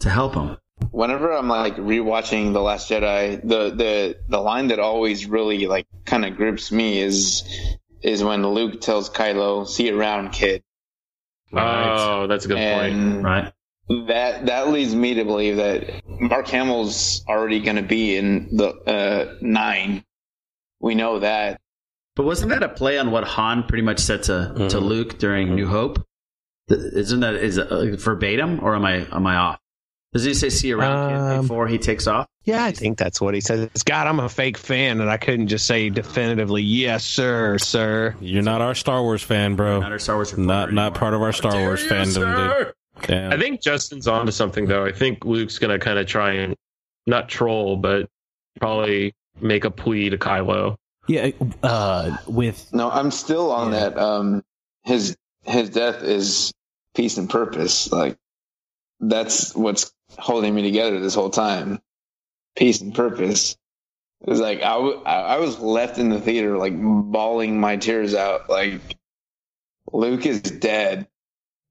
to help him. Whenever I'm like rewatching The Last Jedi, the line that always really like kind of grips me is when Luke tells Kylo, "See you around, kid." Right. Oh, that's a good point. Right. That leads me to believe that Mark Hamill's already going to be in the 9. We know that. But wasn't that a play on what Han pretty much said to Luke during New Hope? Isn't that verbatim, or am I off? Does he say "see you around" kid before he takes off? Yeah, I think that's what he says. God, I'm a fake fan, and I couldn't just say definitively, "Yes, sir." You're not our Star Wars fan, bro. Not our Star Wars. Not part of our Star Wars fandom, dude. Damn. I think Justin's onto something, though. I think Luke's gonna kind of try and not troll, but probably make a plea to Kylo. Yeah, I'm still on that. His death is peace and purpose. Like, that's what's holding me together this whole time. Peace and purpose. It was like I was left in the theater like bawling my tears out. Like, Luke is dead,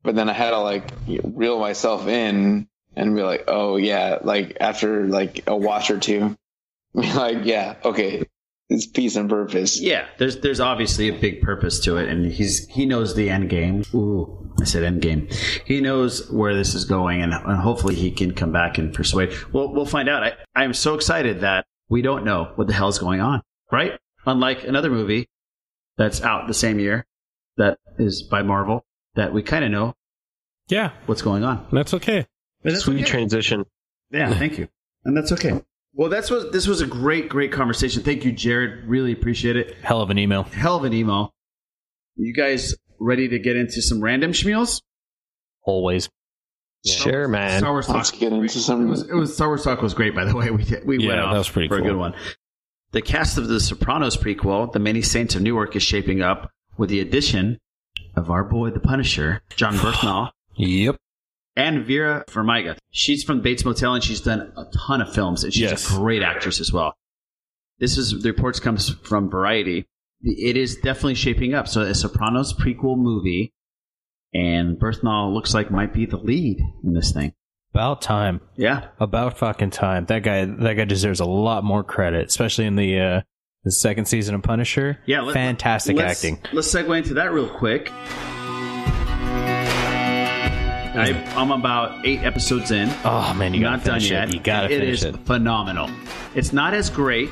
but then I had to like reel myself in and be like, oh yeah, like after like a watch or two, be like, yeah, okay. It's peace and purpose. Yeah, there's obviously a big purpose to it, and he knows the end game. Ooh, I said end game. He knows where this is going, and hopefully he can come back and persuade. We'll find out. I am so excited that we don't know what the hell is going on, right? Unlike another movie that's out the same year that is by Marvel that we kind of know. Yeah, what's going on? That's okay. Sweet transition. Yeah, thank you, and that's okay. Well, this was a great, great conversation. Thank you, Jared. Really appreciate it. Hell of an email. You guys ready to get into some random schmeals? Always. Yeah. Sure, man. Star Wars Talk. Let's get into some. Star Wars Talk was great, by the way. We went off that was pretty for cool. A good one. The cast of the Sopranos prequel, The Many Saints of Newark, is shaping up with the addition of our boy, The Punisher, John Bernthal. Yep. And Vera Farmiga. She's from Bates Motel, and she's done a ton of films, and she's a great actress as well. The reports comes from Variety. It is definitely shaping up. So a Sopranos prequel movie, and Bernthal looks like might be the lead in this thing. About time. Yeah. About fucking time. That guy deserves a lot more credit, especially in the second season of Punisher. Yeah. Fantastic acting. Let's segue into that real quick. I'm about 8 episodes in. Oh, man, you got to finish it. You got to finish it. It is phenomenal. It's not as great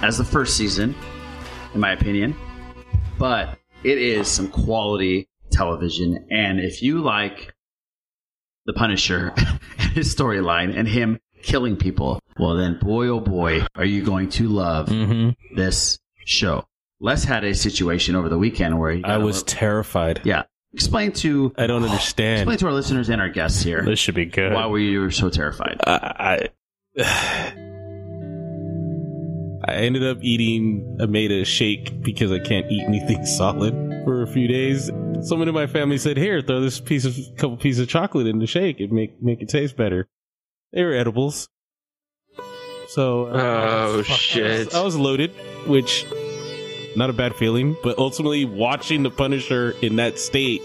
as the first season, in my opinion, but it is some quality television. And if you like The Punisher and his storyline and him killing people, well, then, boy, oh, boy, are you going to love this show. Les had a situation over the weekend where he got terrified. Yeah. I don't understand. Explain to our listeners and our guests here. This should be good. Why were you so terrified? I ended up eating, I made a shake because I can't eat anything solid for a few days. Someone in my family said, here, throw this couple pieces of chocolate in the shake and make it taste better. They were edibles. So, oh, shit. I was loaded, which, not a bad feeling, but ultimately watching The Punisher in that state,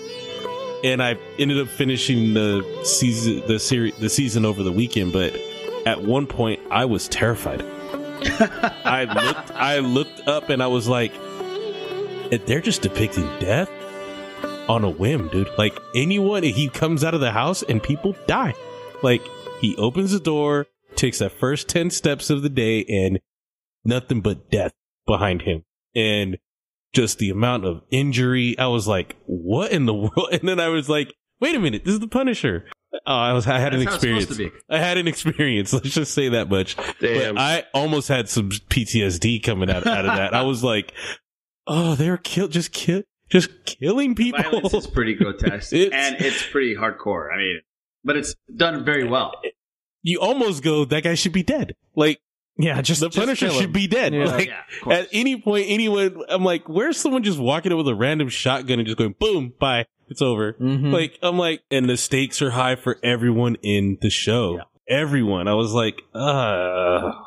and I ended up finishing the season over the weekend, but at one point I was terrified. I looked up and I was like, they're just depicting death on a whim, dude. Like, anyone, he comes out of the house and people die. Like, he opens the door, takes that first 10 steps of the day, and nothing but death behind him. And just the amount of injury, I was like, what in the world? And then I was like, wait a minute, this is The Punisher. I had an experience, let's just say that much. Damn. But I almost had some PTSD coming out of that. I was like, oh, they're just killing people. The violence is pretty grotesque. And it's pretty hardcore. I mean, but it's done very well. You almost go, that guy should be dead. Like, yeah, the Punisher should be dead. Yeah, like, yeah, at any point, anyone, I'm like, where's someone just walking up with a random shotgun and just going, boom, bye, it's over. Mm-hmm. Like, I'm like, and the stakes are high for everyone in the show. Yeah. Everyone. I was like,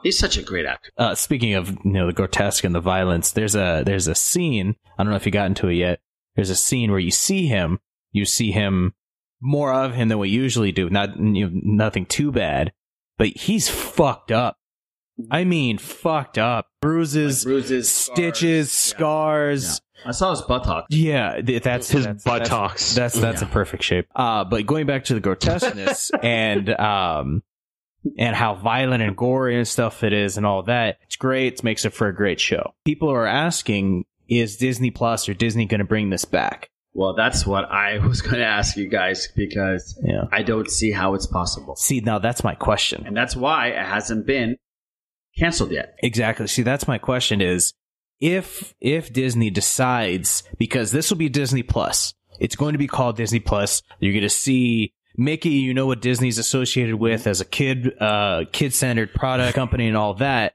he's such a great actor. Speaking of, the grotesque and the violence, there's a scene, I don't know if you got into it yet, there's a scene where you see him, more of him than we usually do, nothing too bad, but he's fucked up. I mean, fucked up. Bruises, stitches, scars. Yeah. I saw his buttocks. Yeah, that's his buttocks. That's a perfect shape. But going back to the grotesqueness and how violent and gory and stuff it is and all that, it's great. It makes it for a great show. People are asking, is Disney Plus or Disney going to bring this back? Well, that's what I was going to ask you guys, because I don't see how it's possible. See, now that's my question. And that's why it hasn't been canceled yet. Exactly. See, that's my question is, if Disney decides, because this will be Disney Plus, it's going to be called Disney Plus. You're going to see Mickey, what Disney's associated with as a kid-centered product company and all that.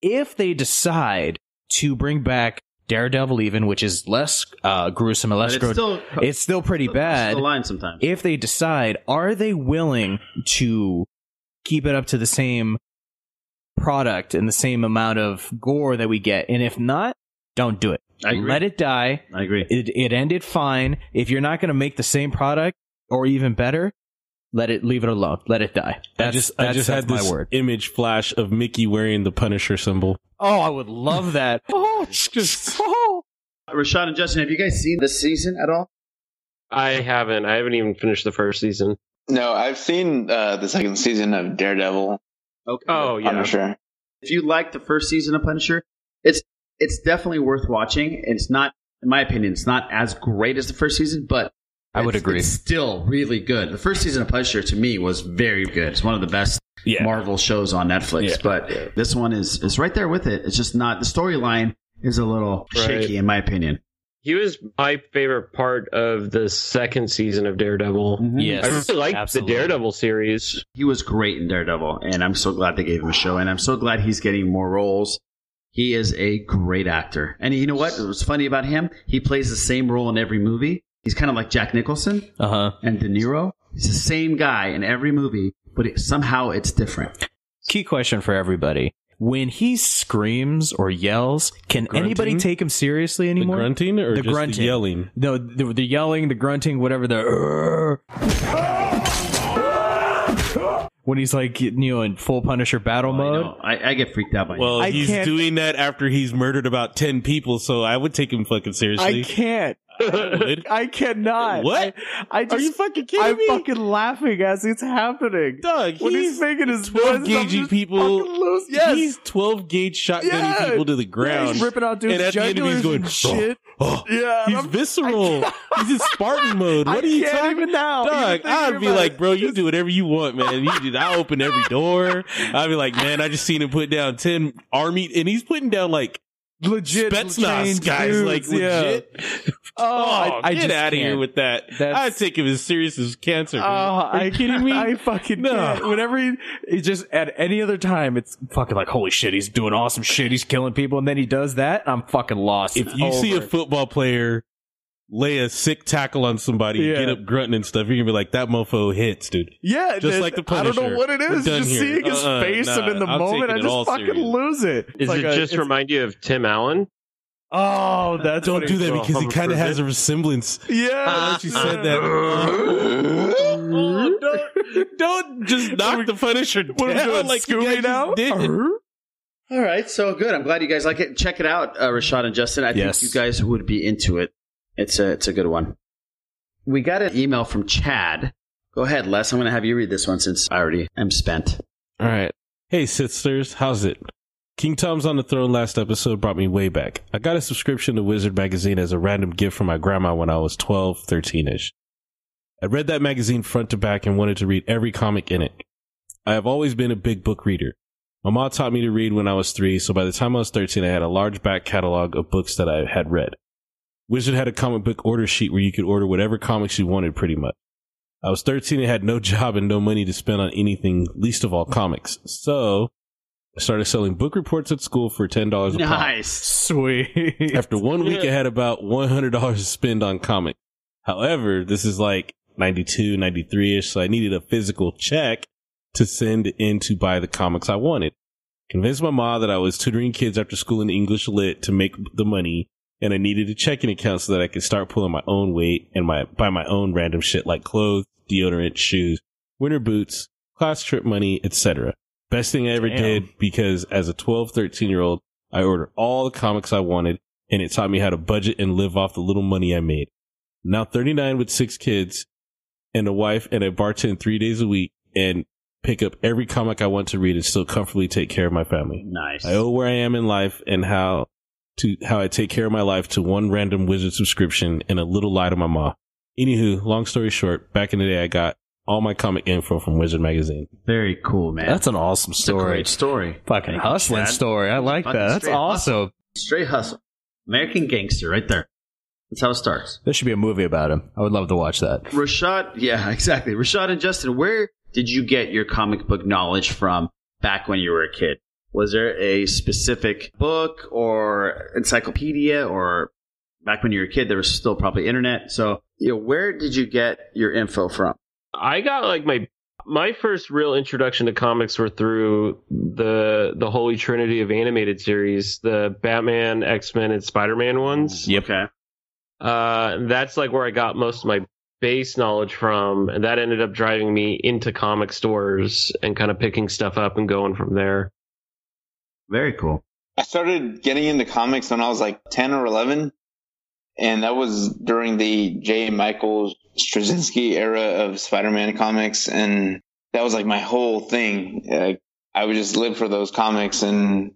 If they decide to bring back Daredevil, even, which is less gruesome and less gross, it's still pretty bad. The line sometimes. If they decide, are they willing to keep it up to the same product and the same amount of gore that we get? And if not, don't do it. I agree. Let it die. I agree. It ended fine. If you're not going to make the same product or even better, leave it alone. Let it die. I just had this image flash of Mickey wearing the Punisher symbol. Oh, I would love that. Rashad and Justin, have you guys seen this season at all? I haven't even finished the first season. No, I've seen the second season of Daredevil. Okay. Oh, yeah. Punisher. If you like the first season of Punisher, it's definitely worth watching. It's not, in my opinion, it's not as great as the first season, but I would agree. It's still really good. The first season of Punisher, to me, was very good. It's one of the best Marvel shows on Netflix, but this one is right there with it. It's just not, the storyline is a little shaky, in my opinion. He was my favorite part of the second season of Daredevil. Mm-hmm. Yes, I really liked the Daredevil series. He was great in Daredevil, and I'm so glad they gave him a show, and I'm so glad he's getting more roles. He is a great actor. And you know what? It was funny about him. He plays the same role in every movie. He's kind of like Jack Nicholson and De Niro. He's the same guy in every movie, but somehow it's different. Key question for everybody. When he screams or yells, can anybody take him seriously anymore? The grunting or the just grunting? The yelling? No, the yelling, the grunting, whatever when he's like, in full Punisher battle mode. I get freaked out by him. Well, he's doing that after he's murdered about 10 people, so I would take him fucking seriously. I can't. I cannot. What? I are you fucking kidding me? I'm fucking laughing as it's happening. Doug, when he's making his 12 gauging people. Yes. He's 12 gauge shotgunning people to the ground. Yeah, he's ripping out dudes. And at the end of it, he's going, shit. Oh, oh. Yeah, he's visceral. He's in Spartan mode. What are you talking about now? Doug, I'd be like, bro, you do whatever you want, man. I open every door. I'd be like, man, I just seen him put down 10 army, and he's putting down like legit Spetsnaz guys, dudes, like legit. I get out of here with that. I take him as serious as cancer. Oh, are you kidding me? I fucking can't. Whenever he just at any other time, it's fucking like, holy shit, he's doing awesome shit. He's killing people. And then he does that. I'm fucking lost. If you see a football player lay a sick tackle on somebody, and get up grunting and stuff, you're gonna be like, that mofo hits, dude. Yeah, just like the Punisher. I don't know what it is. Just here. Seeing his face and in the moment, I just fucking lose it. Does like it just remind you of Tim Allen? Oh, that's don't do that because he kind of has a resemblance. Yeah, now that you said that. Don't just knock the Punisher down like Scooby now. All right, so good. I'm glad you guys like it. Check it out, Rashad and Justin. I think you guys would be into it. It's a good one. We got an email from Chad. Go ahead, Les. I'm going to have you read this one since I already am spent. All right. Hey, sisters. How's it? King Tom's on the Throne last episode brought me way back. I got a subscription to Wizard Magazine as a random gift from my grandma when I was 12, 13-ish. I read that magazine front to back and wanted to read every comic in it. I have always been a big book reader. My mom taught me to read when I was 3, so by the time I was 13, I had a large back catalog of books that I had read. Wizard had a comic book order sheet where you could order whatever comics you wanted, pretty much. I was 13 and had no job and no money to spend on anything, least of all comics. So I started selling book reports at school for $10 a pop. Nice. Sweet. After 1 week, I had about $100 to spend on comics. However, this is like 92, 93-ish, so I needed a physical check to send in to buy the comics I wanted. Convinced my mom that I was tutoring kids after school in English Lit to make the money. And I needed a checking account so that I could start pulling my own weight and buy my own random shit like clothes, deodorant, shoes, winter boots, class trip money, etc. Best thing I ever did, because as a 12, 13-year-old, I ordered all the comics I wanted, and it taught me how to budget and live off the little money I made. Now 39 with 6 kids and a wife, and I bartend 3 days a week and pick up every comic I want to read and still comfortably take care of my family. Nice. I owe where I am in life and how I take care of my life to one random Wizard subscription and a little lie to my ma. Anywho, long story short, back in the day, I got all my comic info from Wizard Magazine. Very cool, man. That's an awesome story. It's a great story. Fucking hustling story. I like that. That's awesome. Straight hustle. American gangster right there. That's how it starts. There should be a movie about him. I would love to watch that. Rashad, yeah, exactly. Rashad and Justin, where did you get your comic book knowledge from back when you were a kid? Was there a specific book or encyclopedia, or back when you were a kid, there was still probably internet. So, where did you get your info from? I got like my first real introduction to comics were through the Holy Trinity of animated series, the Batman, X-Men, and Spider-Man ones. Yep. Okay. That's like where I got most of my base knowledge from, and that ended up driving me into comic stores and kind of picking stuff up and going from there. Very cool. I started getting into comics when I was like 10 or 11, and that was during the J. Michael Straczynski era of Spider-Man comics, and that was like my whole thing. I would just live for those comics, and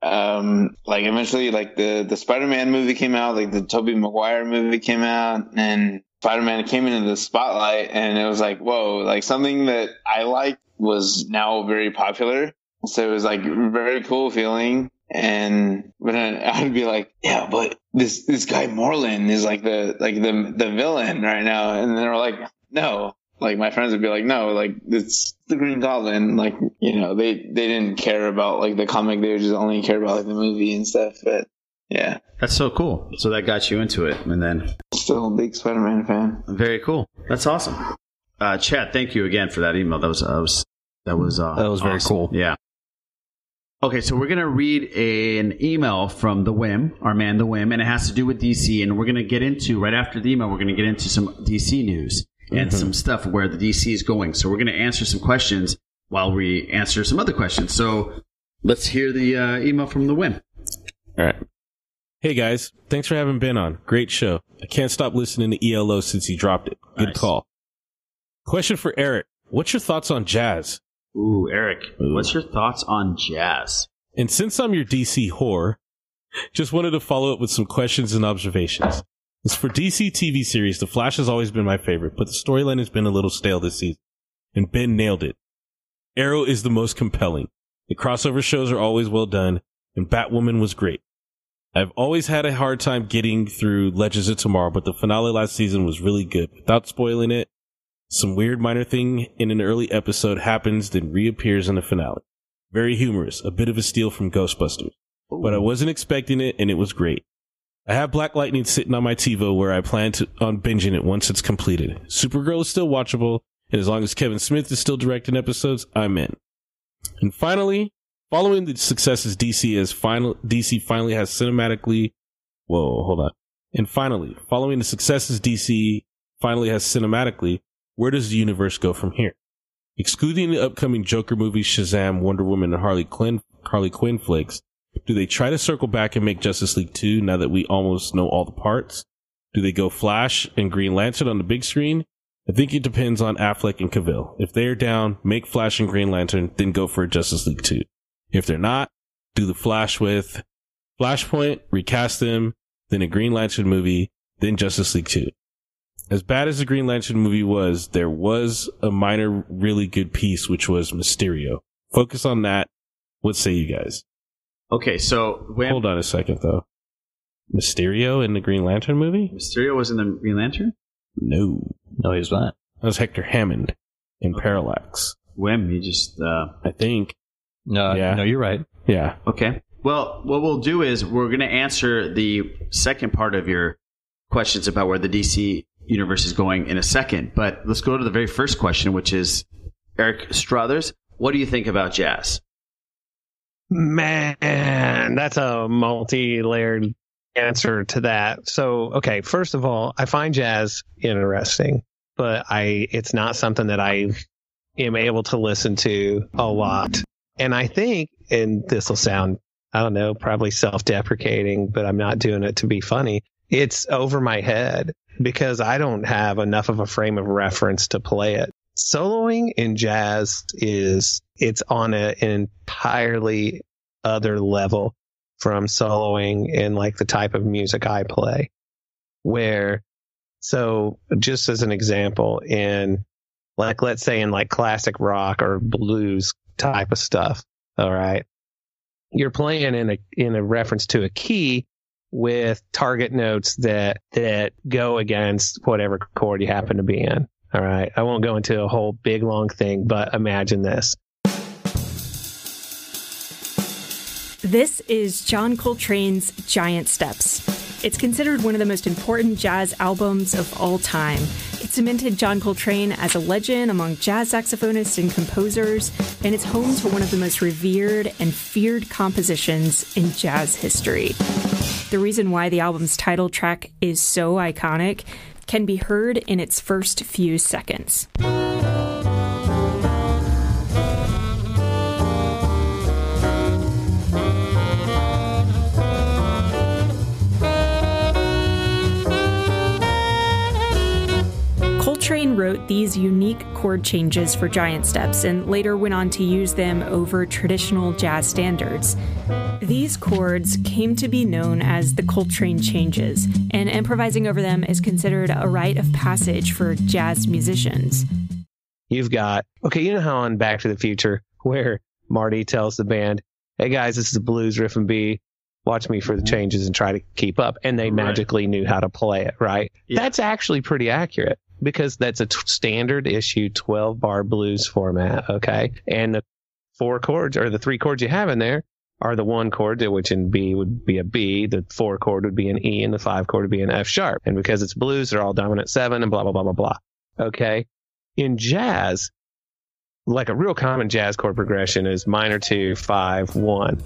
like eventually, like the Spider-Man movie came out, like the Tobey Maguire movie came out, and Spider-Man came into the spotlight, and it was like, whoa, like something that I liked was now very popular. So it was like a very cool feeling. And but I'd be like, yeah, but this guy Morlin is like the villain right now. And they were like, no, like my friends would be like, no, like it's the Green Goblin. Like, they didn't care about like the comic. They would just only care about like the movie and stuff. But yeah, that's so cool. So that got you into it. And then still a big Spider-Man fan. Very cool. That's awesome. Chad, thank you again for that email. That was very awesome. Cool. Yeah. Okay, so we're going to read an email from the Wim, our man the Wim, and it has to do with DC, and we're going to get into, right after the email, we're going to get into some DC news and some stuff where the DC is going. So we're going to answer some questions while we answer some other questions. So let's hear the email from the Wim. All right. Hey, guys. Thanks for having Ben on. Great show. I can't stop listening to ELO since he dropped it. Good call. Question for Eric. What's your thoughts on jazz? Ooh, Eric, what's your thoughts on jazz? And since I'm your DC whore, just wanted to follow up with some questions and observations. As for DC TV series, The Flash has always been my favorite, but the storyline has been a little stale this season, and Ben nailed it. Arrow is the most compelling. The crossover shows are always well done, and Batwoman was great. I've always had a hard time getting through Legends of Tomorrow, but the finale last season was really good. Without spoiling it, some weird minor thing in an early episode happens, then reappears in the finale. Very humorous, a bit of a steal from Ghostbusters. Ooh. But I wasn't expecting it, and it was great. I have Black Lightning sitting on my TiVo where I plan on binging it once it's completed. Supergirl is still watchable, and as long as Kevin Smith is still directing episodes, I'm in. And finally, following the successes DC finally has cinematically... Whoa, hold on. And finally, following the successes DC finally has cinematically, where does the universe go from here? Excluding the upcoming Joker movies, Shazam, Wonder Woman, and Harley Quinn flicks, do they try to circle back and make Justice League 2 now that we almost know all the parts? Do they go Flash and Green Lantern on the big screen? I think it depends on Affleck and Cavill. If they're down, make Flash and Green Lantern, then go for Justice League 2. If they're not, do the Flash with Flashpoint, recast them, then a Green Lantern movie, then Justice League 2. As bad as the Green Lantern movie was, there was a minor really good piece, which was Mysterio. Focus on that. What say you guys? Okay, so... Hold on a second, though. Mysterio in the Green Lantern movie? Mysterio was in the Green Lantern? No, he was not. That was Hector Hammond in Parallax. Wim, you just... I think. No, yeah. No, you're right. Yeah. Okay. Well, what we'll do is we're going to answer the second part of your questions about where the DC universe is going in a second. But let's go to the very first question, which is Eric Strothers. What do you think about Jazz? Man, that's a multi-layered answer to that. So, okay, first of all, I find Jazz interesting, but it's not something that I am able to listen to a lot. And I think, and this will sound, I don't know, probably self-deprecating, but I'm not doing it to be funny. It's over my head because I don't have enough of a frame of reference to play it. Soloing in jazz it's on an entirely other level from soloing in like the type of music I play. So just as an example, in like, let's say in like classic rock or blues type of stuff, all right, you're playing in a reference to a key with target notes that go against whatever chord you happen to be in. All right, I won't go into a whole big, long thing, but imagine this. This is John Coltrane's Giant Steps. It's considered one of the most important jazz albums of all time. It cemented John Coltrane as a legend among jazz saxophonists and composers, and it's home to one of the most revered and feared compositions in jazz history. The reason why the album's title track is so iconic can be heard in its first few seconds. Coltrane wrote these unique chord changes for Giant Steps and later went on to use them over traditional jazz standards. These chords came to be known as the Coltrane changes, and improvising over them is considered a rite of passage for jazz musicians. You've got, okay, you know how on Back to the Future, where Marty tells the band, hey guys, this is the blues riff and B, watch me for the changes and try to keep up, and they magically knew how to play it, right? Yeah. That's actually pretty accurate. Because that's a standard issue 12-bar blues format, okay? And the four chords, or the three chords you have in there, are the one chord, which in B would be a B, the four chord would be an E, and the five chord would be an F sharp. And because it's blues, they're all dominant seven, and blah, blah, blah, blah, blah, okay? In jazz, like a real common jazz chord progression is minor 2, 5, 1.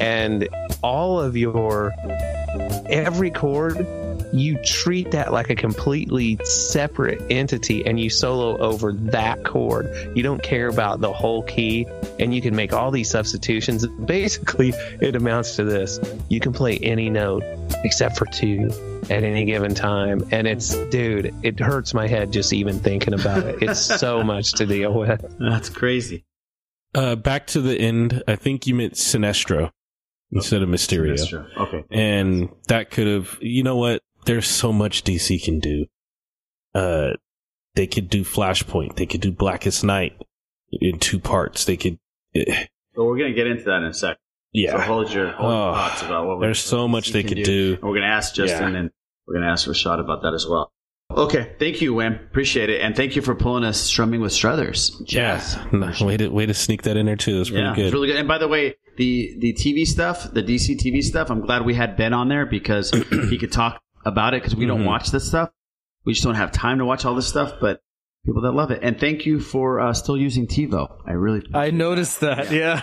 And... every chord, you treat that like a completely separate entity and you solo over that chord. You don't care about the whole key and you can make all these substitutions. Basically, it amounts to this. You can play any note except for two at any given time. And it's, dude, it hurts my head just even thinking about it. It's so much to deal with. That's crazy. Back to the end, I think you meant Sinestro. Instead of Mysterio. Sinestro. Okay. And that could have... You know what? There's so much DC can do. They could do Flashpoint. They could do Blackest Night. in two parts. They could. Well, we're going to get into that in a second. Yeah. So hold your thoughts about what we're There's so much they could do. And we're going to ask Justin and we're going to ask Rashad about that as well. Okay. Thank you, Wim. Appreciate it. And thank you for pulling us Strumming with Struthers. Yes. Yeah. Way to sneak that in there, too. That's pretty good. It's really good. And by the way, the TV stuff, the DC TV stuff, I'm glad we had Ben on there because he could talk about it because we don't watch this stuff. We just don't have time to watch all this stuff, but people that love it. And thank you for still using TiVo. I noticed that. Yeah.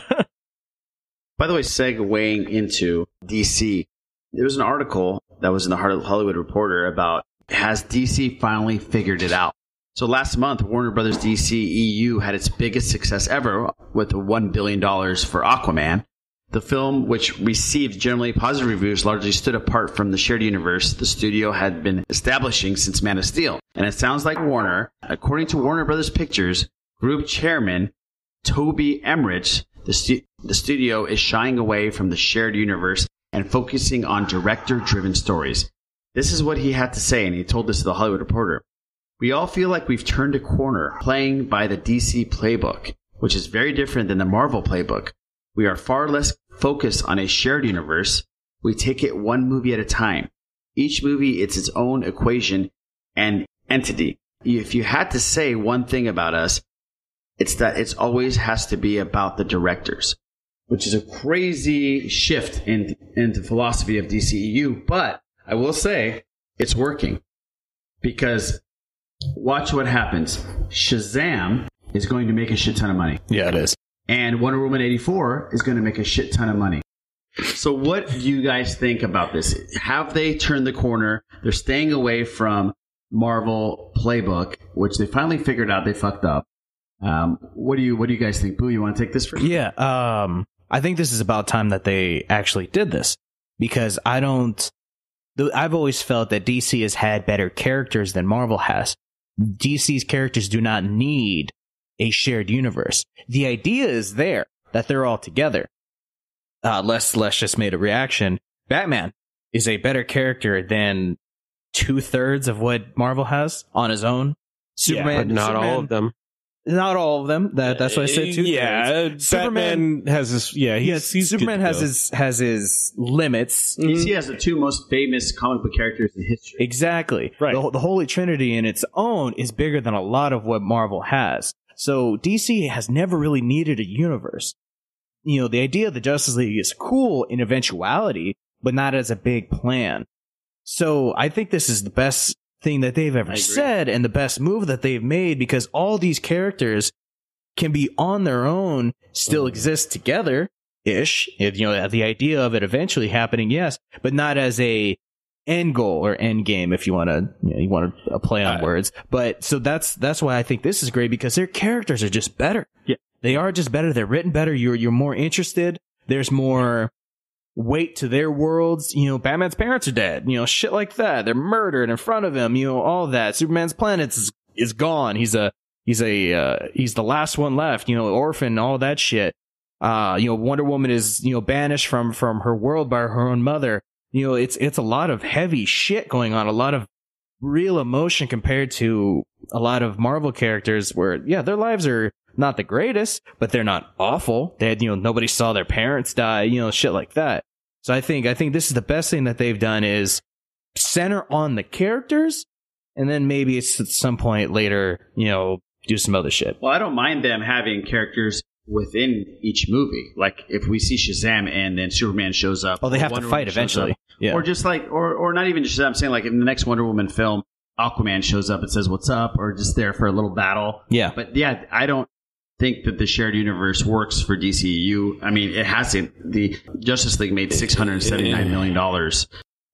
By the way, segueing into DC, there was an article that was in the Hollywood Reporter about, has DC finally figured it out? So last month, Warner Brothers DC EU had its biggest success ever with $1 billion for Aquaman. The film, which received generally positive reviews, largely stood apart from the shared universe the studio had been establishing since Man of Steel. And it sounds like Warner, according to Warner Brothers Pictures Group Chairman Toby Emmerich, the studio is shying away from the shared universe and focusing on director-driven stories. This is what he had to say, and he told this to The Hollywood Reporter. We all feel like we've turned a corner playing by the DC playbook, which is very different than the Marvel playbook. We are far less focused on a shared universe. We take it one movie at a time. Each movie, it's its own equation and entity. If you had to say one thing about us, it's that it always has to be about the directors, which is a crazy shift in the philosophy of DCEU. But I will say it's working because watch what happens. Shazam is going to make a shit ton of money. Yeah, it is. And Wonder Woman 84 is going to make a shit ton of money. So what do you guys think about this? Have they turned the corner? They're staying away from Marvel playbook, which they finally figured out they fucked up. What do you guys think? Boo, you want to take this first? Yeah. I think this is about time that they actually did this because I've always felt that DC has had better characters than Marvel has. DC's characters do not need a shared universe. The idea is there that they're all together. Les just made a reaction. Batman is a better character than 2/3 of what Marvel has on his own. Superman, but not Superman, all of them. Not all of them. That's what I said. 2/3. Yeah, Superman has his. Yeah, he's Superman has his limits. DC has the two most famous comic book characters in history. Exactly. Right. The Holy Trinity in its own is bigger than a lot of what Marvel has. So DC has never really needed a universe. You know, the idea of the Justice League is cool in eventuality, but not as a big plan. So I think this is the best thing that they've ever said and the best move that they've made because all these characters can be on their own, still exist together-ish. You know, the idea of it eventually happening, yes, but not as a end goal or end game, if you want to, play on words. But so that's why I think this is great because their characters are just better. Yeah, they are just better. They're written better. You're more interested. There's more weight to their worlds. You know, Batman's parents are dead. You know, shit like that. They're murdered in front of him. You know, all that. Superman's planets is gone. He's the last one left. You know, orphan, all that shit. You know, Wonder Woman is banished from her world by her own mother. You know, it's a lot of heavy shit going on, a lot of real emotion compared to a lot of Marvel characters where, yeah, their lives are not the greatest, but they're not awful. They had, nobody saw their parents die, shit like that. So I think this is the best thing that they've done is center on the characters, and then maybe it's at some point later, do some other shit. Well, I don't mind them having characters within each movie. Like if we see Shazam and then Superman shows up. Oh, they have to fight eventually. Yeah. Or just like, or not even Shazam. I'm saying like in the next Wonder Woman film, Aquaman shows up and says, what's up? Or just there for a little battle. Yeah. But yeah, I don't think that the shared universe works for DCEU. I mean, it hasn't. The Justice League made $679 million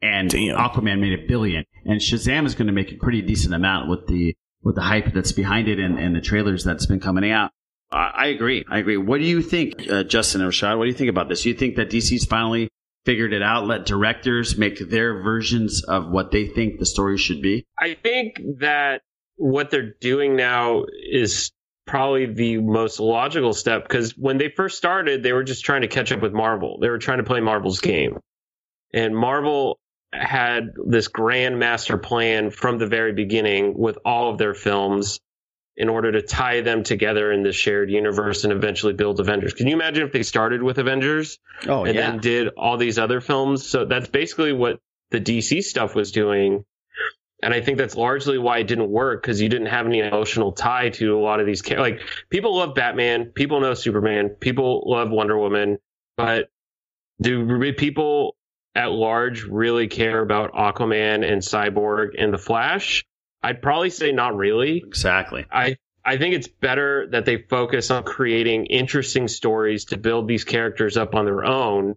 and Aquaman made $1 billion. And Shazam is going to make a pretty decent amount with the hype that's behind it and the trailers that's been coming out. I agree. What do you think, Justin and Rashad? What do you think about this? Do you think that DC's finally figured it out, let directors make their versions of what they think the story should be? I think that what they're doing now is probably the most logical step because when they first started, they were just trying to catch up with Marvel. They were trying to play Marvel's game. And Marvel had this grand master plan from the very beginning with all of their films. in order to tie them together in this shared universe and eventually build Avengers. Can you imagine if they started with Avengers then did all these other films? So that's basically what the DC stuff was doing. And I think that's largely why it didn't work, because you didn't have any emotional tie to a lot of these characters. Like, people love Batman, people know Superman, people love Wonder Woman, but do people at large really care about Aquaman and Cyborg and The Flash? I'd probably say not really. Exactly. I think it's better that they focus on creating interesting stories to build these characters up on their own,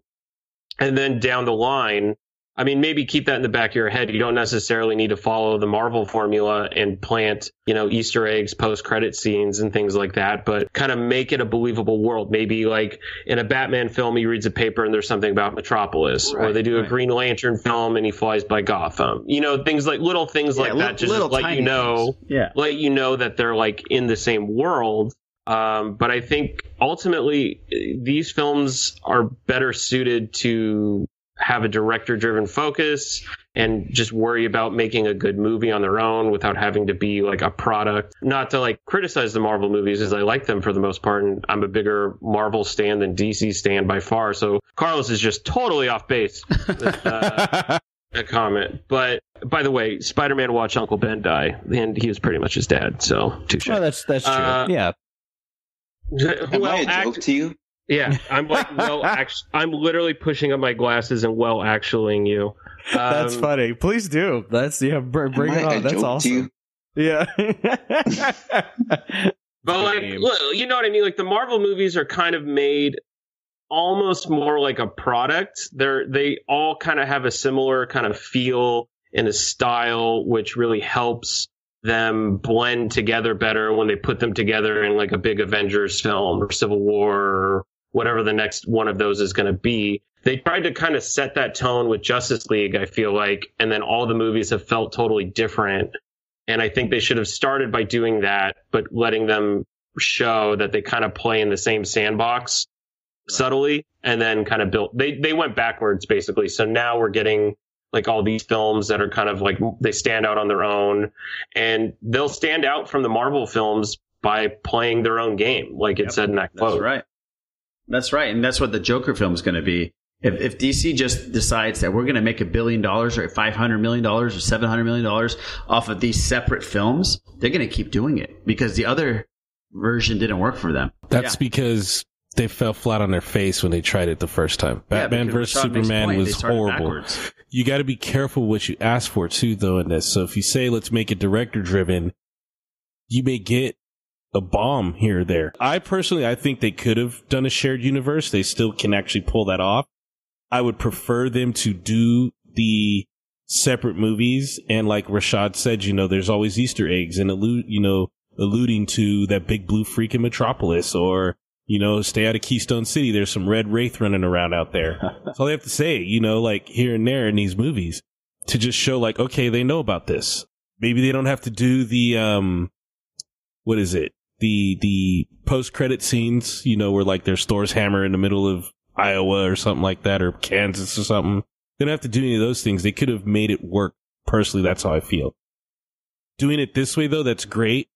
and then down the line, I mean, maybe keep that in the back of your head. You don't necessarily need to follow the Marvel formula and plant, Easter eggs, post-credit scenes and things like that, but kind of make it a believable world. Maybe like in a Batman film, he reads a paper and there's something about Metropolis, or they do a Green Lantern film and he flies by Gotham. Things like little things like that, just let you know that they're like in the same world. But I think ultimately these films are better suited to have a director-driven focus and just worry about making a good movie on their own without having to be like a product. Not to like criticize the Marvel movies, as I like them for the most part, and I'm a bigger Marvel stan than DC stan by far. So Carlos is just totally off base with a comment. But by the way, Spider-Man watched Uncle Ben die, and he was pretty much his dad. So touche. Well, that's true. Yeah. Am I a joke to you? Yeah, I'm like, I'm literally pushing up my glasses and actuallying you. That's funny. Please do. That's bring it on. That's awesome. Yeah. But like, you know what I mean? Like, the Marvel movies are kind of made almost more like a product. They all kind of have a similar kind of feel and a style, which really helps them blend together better when they put them together in like a big Avengers film or Civil War or whatever the next one of those is going to be. They tried to kind of set that tone with Justice League, I feel like, and then all the movies have felt totally different. And I think they should have started by doing that, but letting them show that they kind of play in the same sandbox subtly, and then kind of built. They went backwards, basically. So now we're getting like all these films that are kind of like, they stand out on their own, and they'll stand out from the Marvel films by playing their own game, like it said in that quote. That's right. That's right. And that's what the Joker film is going to be. If DC just decides that we're going to make $1 billion or $500 million or $700 million off of these separate films, they're going to keep doing it because the other version didn't work for them. That's because they fell flat on their face when they tried it the first time. Batman vs. Superman was horrible. Backwards. You got to be careful what you ask for, too, though, in this. So if you say, let's make it director-driven, you may get a bomb here or there. I think they could have done a shared universe. They still can actually pull that off. I would prefer them to do the separate movies. And like Rashad said, there's always Easter eggs and alluding to that big blue freak in Metropolis, or stay out of Keystone City. There's some red wraith running around out there. That's all they have to say, like here and there in these movies to just show like, okay, they know about this. Maybe they don't have to do the, what is it? The post-credit scenes, where like there's Thor's hammer in the middle of Iowa or something like that, or Kansas or something. They don't have to do any of those things. They could have made it work. Personally, that's how I feel. Doing it this way, though, that's great.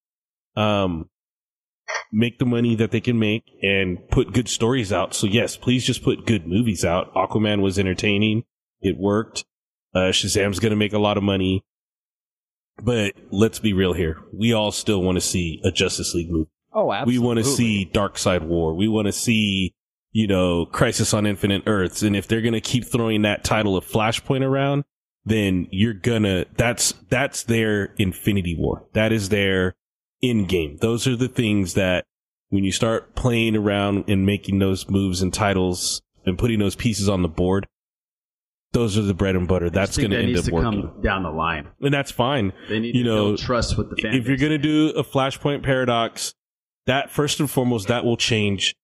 Make the money that they can make and put good stories out. So yes, please just put good movies out. Aquaman was entertaining. It worked. Shazam's going to make a lot of money. But let's be real here. We all still want to see a Justice League movie. Oh, absolutely. We want to see Darkseid War. We want to see, Crisis on Infinite Earths. And if they're going to keep throwing that title of Flashpoint around, then that's their Infinity War. That is their in game. Those are the things that when you start playing around and making those moves and titles and putting those pieces on the board, those are the bread and butter. That's going to end up working come down the line, and that's fine. They need to build trust with the fans. If you're going to do a Flashpoint Paradox, that first and foremost, that will change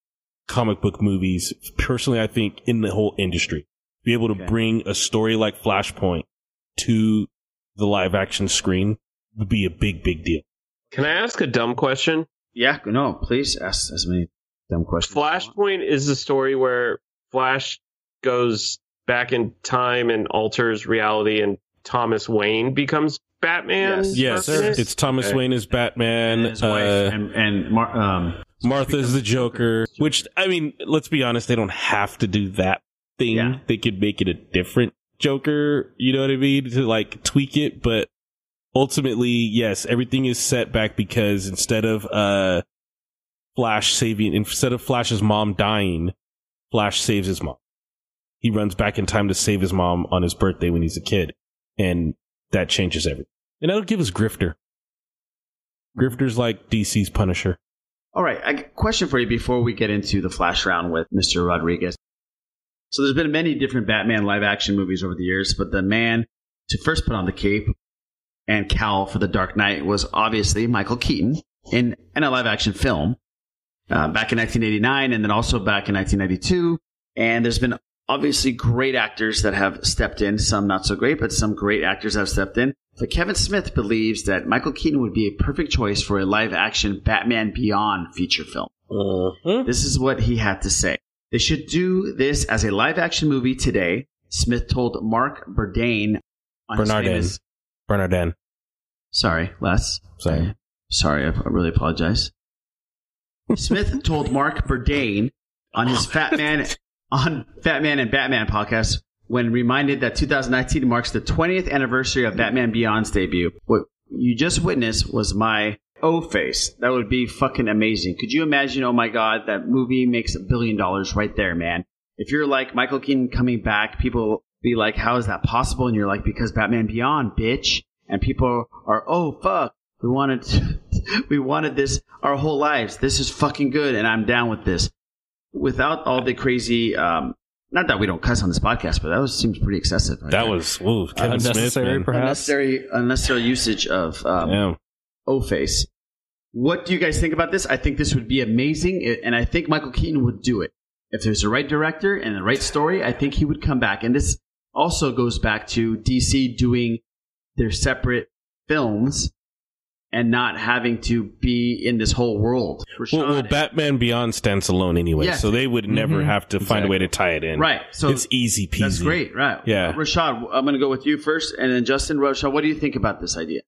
comic book movies. Personally, I think in the whole industry, be able to bring a story like Flashpoint to the live action screen would be a big, big deal. Can I ask a dumb question? Yeah, no, please ask as many dumb questions. Flashpoint is the story where Flash goes back in time and alters reality, and Thomas Wayne becomes Batman? Yes, yes, it's Thomas Wayne as Batman. And his wife and Martha's the Joker. Which, I mean, let's be honest, they don't have to do that thing. Yeah. They could make it a different Joker, you know what I mean, to like tweak it. But ultimately, yes, everything is set back because instead of Flash's mom dying, Flash saves his mom. He runs back in time to save his mom on his birthday when he's a kid. And that changes everything. And that'll give us Grifter. Grifter's like DC's Punisher. All right. I got a question for you before we get into the Flash round with Mr. Rodriguez. So there's been many different Batman live action movies over the years, but the man to first put on the cape and cowl for the Dark Knight was obviously Michael Keaton in a live action film back in 1989 and then also back in 1992. And there's been obviously great actors that have stepped in, some not so great, but some great actors have stepped in. But Kevin Smith believes that Michael Keaton would be a perfect choice for a live-action Batman Beyond feature film. Mm-hmm. This is what he had to say. They should do this as a live-action movie today, Smith told Mark Bernardin. Bernardin. Sorry, Les. Sorry, I really apologize. Smith told Mark Bernardin on his Fat Man and Batman podcast when reminded that 2019 marks the 20th anniversary of Batman Beyond's debut. What you just witnessed was my face. That would be fucking amazing. Could you imagine, oh my God, that movie makes $1 billion right there, man. If you're like Michael Keaton coming back, people be like, how is that possible? And you're like, because Batman Beyond, bitch. And people are, oh fuck, we wanted this our whole lives. This is fucking good and I'm down with this. Without all the crazy, not that we don't cuss on this podcast, but that seems pretty excessive. Right? That was Kevin unnecessary, Smith, perhaps unnecessary usage of O-Face. What do you guys think about this? I think this would be amazing, and I think Michael Keaton would do it if there's the right director and the right story. I think he would come back, and this also goes back to DC doing their separate films and not having to be in this whole world. Well, Batman Beyond stands alone anyway, yes. So they would never have to find a way to tie it in. Right. So it's easy peasy. That's great, right. Yeah. Rashad, I'm going to go with you first, and then Justin. Rashad, what do you think about this idea?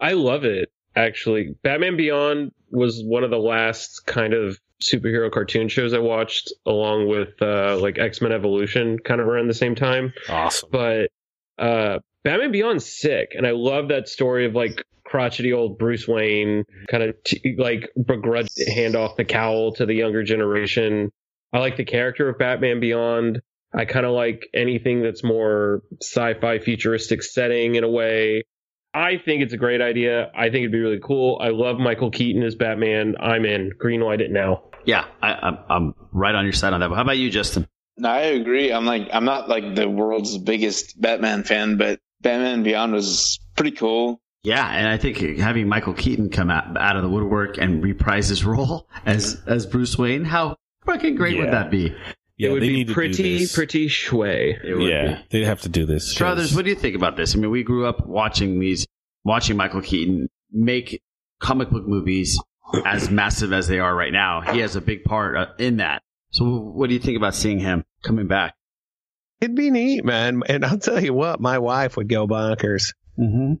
I love it, actually. Batman Beyond was one of the last kind of superhero cartoon shows I watched, along with like X-Men Evolution, kind of around the same time. Awesome. But Batman Beyond's sick, and I love that story of like crotchety old Bruce Wayne kind of begrudged hand off the cowl to the younger generation. I like the character of Batman Beyond. I kind of like anything that's more sci-fi futuristic setting in a way. I think it's a great idea. I think it'd be really cool. I love Michael Keaton as Batman. I'm in. Green light it now. Yeah, I'm right on your side on that. How about you, Justin? No, I agree. I'm not like the world's biggest Batman fan, but Batman Beyond was pretty cool. Yeah, and I think having Michael Keaton come out of the woodwork and reprise his role as Bruce Wayne, how fucking great would that be? Yeah, it would be pretty shway. They'd have to do this. Strothers, what do you think about this? I mean, we grew up watching Michael Keaton make comic book movies as massive as they are right now. He has a big part in that. So what do you think about seeing him coming back? It'd be neat, man. And I'll tell you what, my wife would go bonkers. Mm-hmm.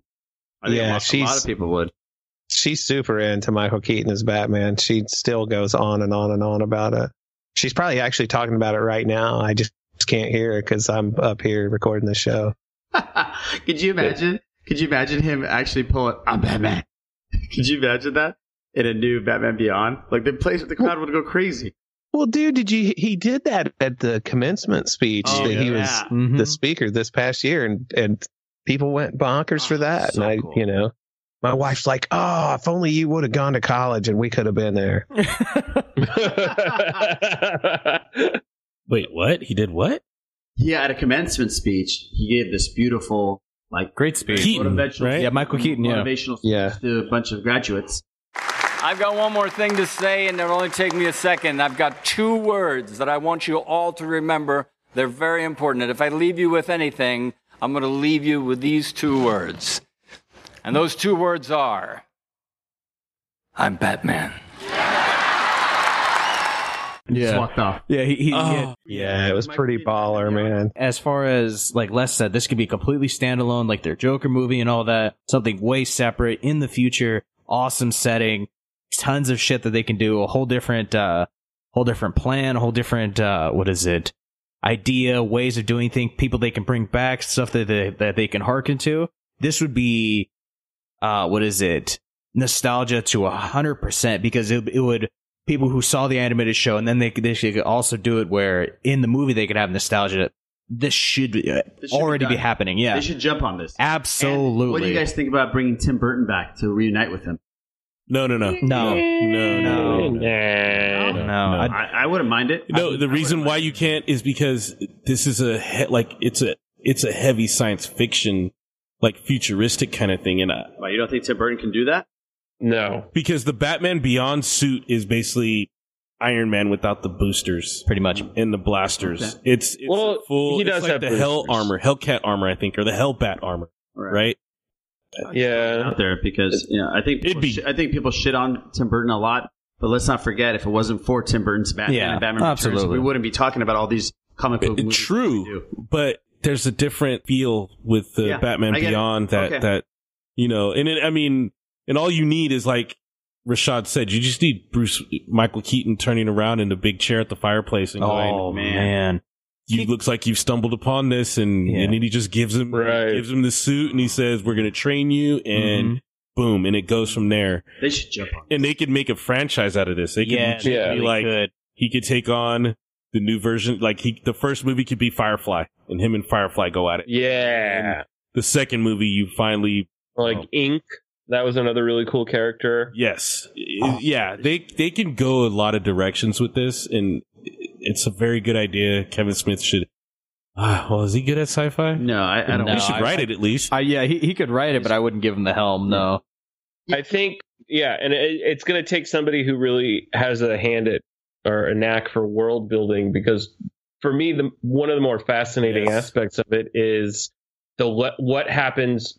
I think a lot of people would. She's super into Michael Keaton as Batman. She still goes on and on and on about it. She's probably actually talking about it right now. I just can't hear it because I'm up here recording the show. Could you imagine? Could you imagine him actually pulling, I'm Batman? Could you imagine that in a new Batman Beyond? Like the crowd would go crazy. Well, dude, he did that at the commencement speech he was the speaker this past year, and people went bonkers for that. So cool. You know, my wife's like, oh, if only you would have gone to college and we could have been there. Wait, what? He did what? Yeah, at a commencement speech, he gave this beautiful, great speech. Keaton, right? Yeah, Michael Keaton. Motivational speech to a bunch of graduates. I've got one more thing to say, and it'll only take me a second. I've got 2 words that I want you all to remember. They're very important. And if I leave you with anything, I'm going to leave you with these 2 words. And those 2 words are, I'm Batman. and just walked off. Yeah, it was pretty baller, man. As far as, like Les said, this could be completely standalone, like their Joker movie and all that. Something way separate in the future. Awesome setting. Tons of shit that they can do. A whole different plan, a whole different, idea, ways of doing things, people they can bring back, stuff that they can hearken to. This would be, nostalgia to 100%, because it would, people who saw the animated show, and then they could also do it where in the movie they could have nostalgia. This should already be happening. Yeah, they should jump on this. Absolutely. And what do you guys think about bringing Tim Burton back to reunite with him? No. I wouldn't mind it. No, the reason why you can't is because this is a heavy science fiction, like futuristic kind of thing. And you don't think Tim Burton can do that? No, because the Batman Beyond suit is basically Iron Man without the boosters, pretty much, and the blasters. Okay. He does have the boosters. Hellcat armor, I think, or the Hellbat armor, right? Yeah, out there, because I think people shit on Tim Burton a lot, but let's not forget, if it wasn't for Tim Burton's Batman and Batman Returns, we wouldn't be talking about all these comic book movies. True, but there's a different feel with the Batman Beyond And all you need is, like Rashad said, you just need Bruce Michael Keaton turning around in the big chair at the fireplace and going, "Oh man, you looks like you've stumbled upon this," and then he just gives him the suit and he says, "We're going to train you," and boom, and it goes from there. They should jump on this. And they could make a franchise out of this. They could he could take on the new version. Like the first movie could be Firefly, and him and Firefly go at it. Yeah. And the second movie, you finally Ink. That was another really cool character. Yes. Oh. Yeah. They can go a lot of directions with this, and it's a very good idea. Kevin Smith should... is he good at sci-fi? No, I don't know. He should write it, at least. He could write it, but I wouldn't give him the helm, though. No. I think, and it's going to take somebody who really has a hand at, or a knack for world building, because for me, one of the more fascinating aspects of it is what happens,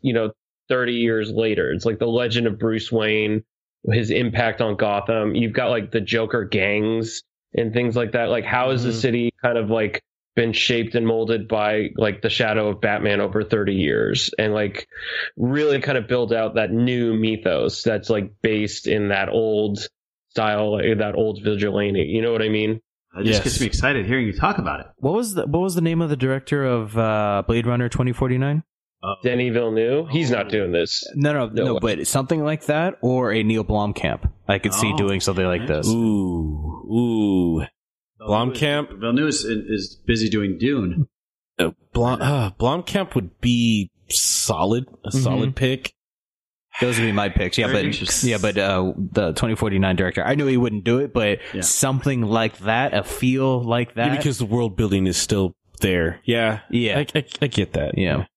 30 years later. It's like the legend of Bruce Wayne, his impact on Gotham. You've got like the Joker gangs and things like that. Like, how has the city kind of like been shaped and molded by like the shadow of Batman over 30 years, and like really kind of build out that new mythos that's like based in that old style, that old vigilante. You know what I mean? It just gets me excited hearing you talk about it. What was the name of the director of Blade Runner 2049? Denis Villeneuve, he's not doing this. No, but something like that, or a Neil Blomkamp, I could see doing something like this. Ooh, Blomkamp. Villeneuve is busy doing Dune. Blomkamp would be a solid pick. Those would be my picks. Yeah, but the 2049 director, I knew he wouldn't do it, but something like that, a feel like that, because the world building is still there. Yeah, I get that. Yeah.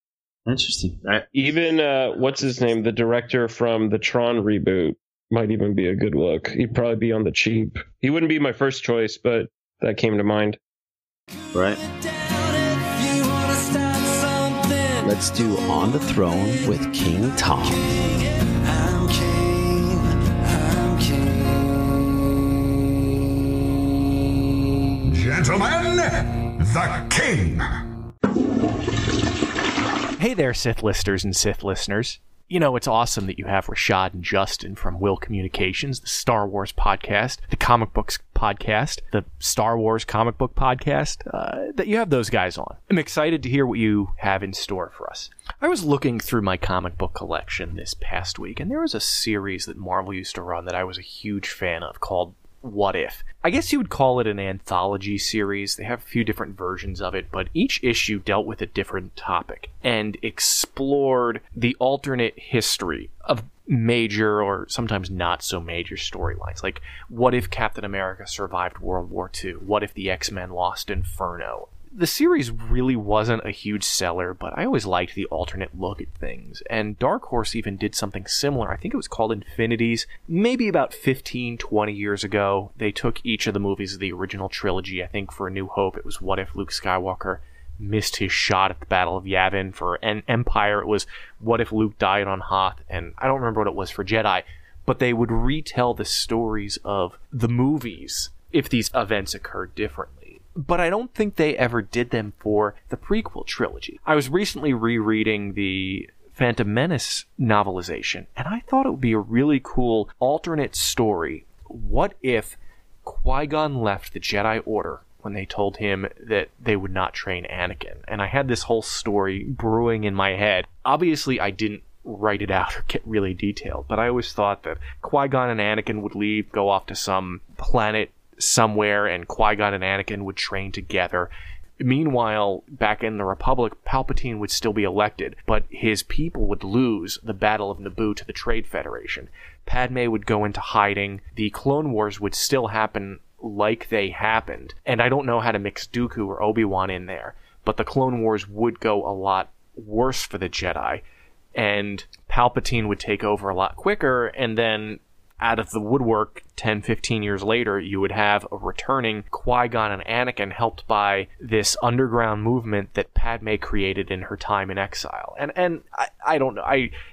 Interesting. Even what's his name, the director from the Tron reboot, might even be a good look. He'd probably be on the cheap. He wouldn't be my first choice, but that came to mind. Right. Let's do On the Throne with King Tom. I'm king. Gentlemen, the king. Hey there, Sith listers and Sith listeners. You know, it's awesome that you have Rashad and Justin from Whill Communications, the Star Wars podcast, the comic books podcast, the Star Wars comic book podcast, that you have those guys on. I'm excited to hear what you have in store for us. I was looking through my comic book collection this past week, and there was a series that Marvel used to run that I was a huge fan of called What If? I guess you would call it an anthology series. They have a few different versions of it, but each issue dealt with a different topic and explored the alternate history of major or sometimes not so major storylines. Like, what if Captain America survived World War II? What if the X-Men lost Inferno? The series really wasn't a huge seller, but I always liked the alternate look at things. And Dark Horse even did something similar. I think it was called Infinities. Maybe about 15, 20 years ago, they took each of the movies of the original trilogy. I think for A New Hope, it was What If Luke Skywalker missed his shot at the Battle of Yavin. For Empire, it was What If Luke died on Hoth. And I don't remember what it was for Jedi. But they would retell the stories of the movies if these events occurred differently. But I don't think they ever did them for the prequel trilogy. I was recently rereading the Phantom Menace novelization, and I thought it would be a really cool alternate story. What if Qui-Gon left the Jedi Order when they told him that they would not train Anakin? And I had this whole story brewing in my head. Obviously, I didn't write it out or get really detailed, but I always thought that Qui-Gon and Anakin would leave, go off to some planet somewhere, and Qui-Gon and Anakin would train together. Meanwhile, back in the Republic, Palpatine would still be elected, but his people would lose the Battle of Naboo to the Trade Federation. Padme would go into hiding. The Clone Wars would still happen like they happened. And I don't know how to mix Dooku or Obi-Wan in there, but the Clone Wars would go a lot worse for the Jedi, and Palpatine would take over a lot quicker, and then out of the woodwork 10-15 years later, you would have a returning Qui-Gon and Anakin, helped by this underground movement that Padme created in her time in exile. And I don't know,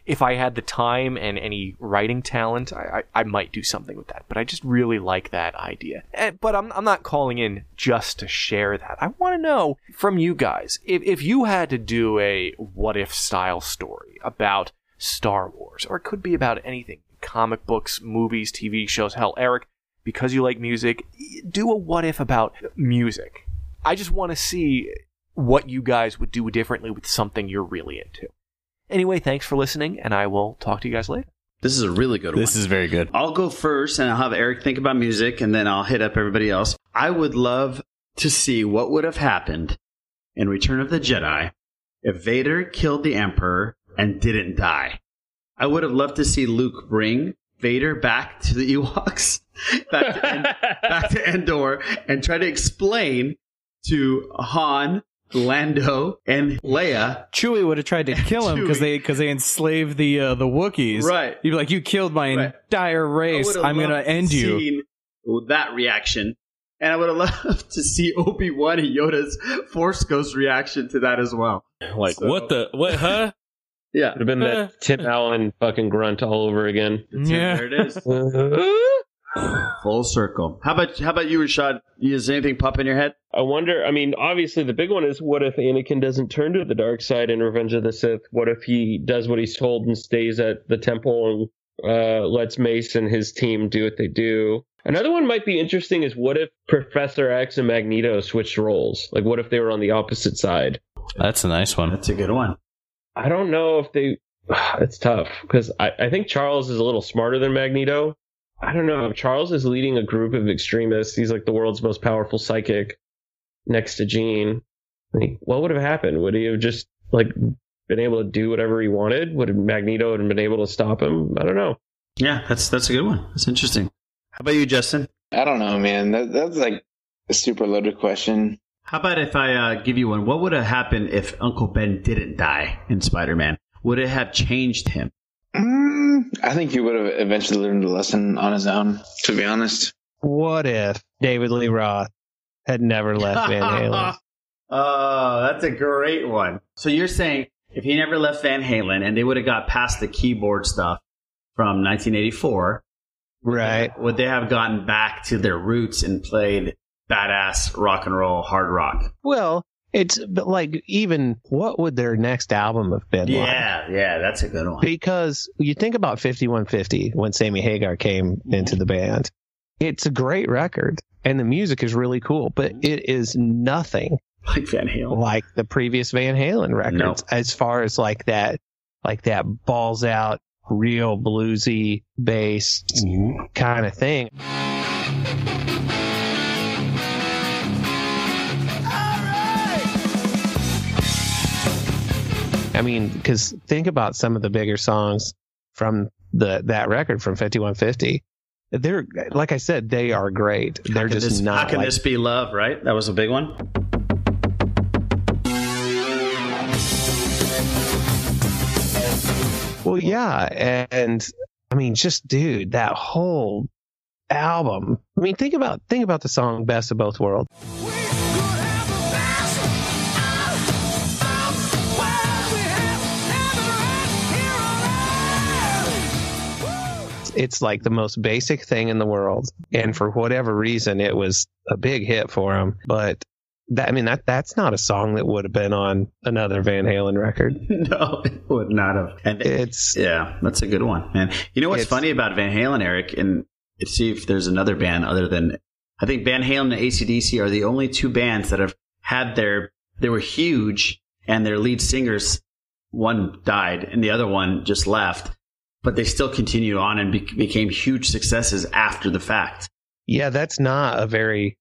if I had the time and any writing talent, I might do something with that, but I just really like that idea. But I'm not calling in just to share that. I want to know from you guys, if you had to do a what if style story about Star Wars, or it could be about anything, comic books, movies, TV shows, hell, Eric, because you like music, do a what if about music. I just want to see what you guys would do differently with something you're really into. Anyway, thanks for listening, and I will talk to you guys later. This is a really good one. This is very good. I'll go first, and I'll have Eric think about music, and then I'll hit up everybody else. I would love to see what would have happened in Return of the Jedi if Vader killed the Emperor and didn't die. I would have loved to see Luke bring Vader back to the Ewoks, back to Endor, and try to explain to Han, Lando, and Leia. Chewie would have tried to kill him because they enslaved the Wookiees. Right. You'd be like, you killed my entire race. I'm going to end you. That reaction. And I would have loved to see Obi-Wan and Yoda's Force Ghost reaction to that as well. Like, so, what, huh? Yeah. It would have been that Tim Allen fucking grunt all over again. Yeah. There it is. Full circle. How about you, Rashad? Is anything pop in your head? I wonder, I mean, obviously the big one is what if Anakin doesn't turn to the dark side in Revenge of the Sith? What if he does what he's told and stays at the temple and lets Mace and his team do what they do? Another one might be interesting is what if Professor X and Magneto switched roles? Like, what if they were on the opposite side? That's a nice one. That's a good one. I don't know if they... It's tough, because I think Charles is a little smarter than Magneto. I don't know. If Charles is leading a group of extremists, he's like the world's most powerful psychic next to Jean. What would have happened? Would he have just like been able to do whatever he wanted? Would Magneto have been able to stop him? I don't know. Yeah, that's a good one. That's interesting. How about you, Justin? I don't know, man. That's like a super loaded question. How about if I give you one? What would have happened if Uncle Ben didn't die in Spider-Man? Would it have changed him? I think he would have eventually learned a lesson on his own, to be honest. What if David Lee Roth had never left Van Halen? Oh, that's a great one. So you're saying if he never left Van Halen and they would have got past the keyboard stuff from 1984, right? Would they have gotten back to their roots and played badass rock and roll, hard rock? Well, it's like, even what would their next album have been like? Yeah, that's a good one. Because you think about 5150 when Sammy Hagar came into the band. It's a great record, and the music is really cool, but it is nothing like Van Halen, like the previous Van Halen records, as far as like that balls out, real bluesy bass kind of thing. I mean, because think about some of the bigger songs from that record from 5150. They're, like I said, they are great. They're just this, not. How can this be love? Right, that was a big one. Well, yeah, and I mean, just dude, that whole album. I mean, think about the song "Best of Both Worlds." It's like the most basic thing in the world. And for whatever reason, it was a big hit for him. But that, I mean, that's not a song that would have been on another Van Halen record. No, it would not have. And it's, yeah, that's a good one, man. You know what's funny about Van Halen, Eric, and see if there's another band other than, I think Van Halen and AC/DC are the only two bands that have had they were huge and their lead singers, one died and the other one just left, but they still continued on and became huge successes after the fact. Yeah, that's not a very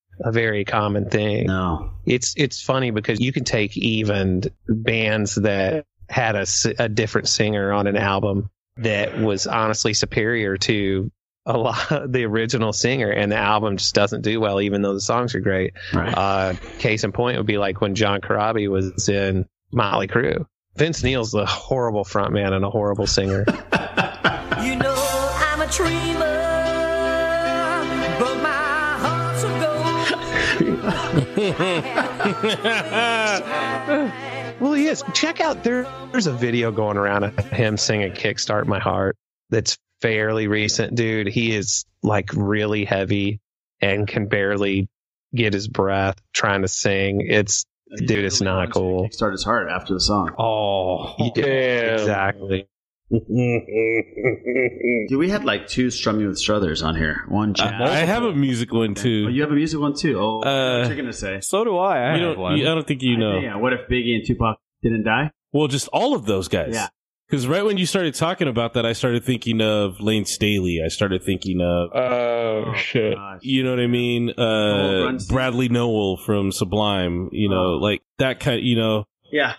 common thing. No. It's funny because you can take even bands that had a different singer on an album that was honestly superior to a lot of the original singer, and the album just doesn't do well, even though the songs are great. Right. Case in point would be like when John Corabi was in Motley Crue. Vince Neil's a horrible frontman and a horrible singer. You know I'm a dreamer, but my heart's of gold. Well, he is. Check out, there's a video going around of him singing Kickstart My Heart that's fairly recent, dude. He is like really heavy and can barely get his breath trying to sing. It's, dude, it's not cool. Kickstart his heart after the song. Oh, yeah, exactly. Dude, we had like two Strumming with Struthers on here. One, Chad. I have a music one too. Oh, you have a music one too. Oh, what you're gonna say? So do I. I have one. I don't think you know. Yeah. What if Biggie and Tupac didn't die? Well, just all of those guys. Yeah. Because right when you started talking about that, I started thinking of Lane Staley. I started thinking of... Oh, shit. Gosh. You know what I mean? Bradley Nowell from Sublime. You know, like that kind of, you know... Yeah.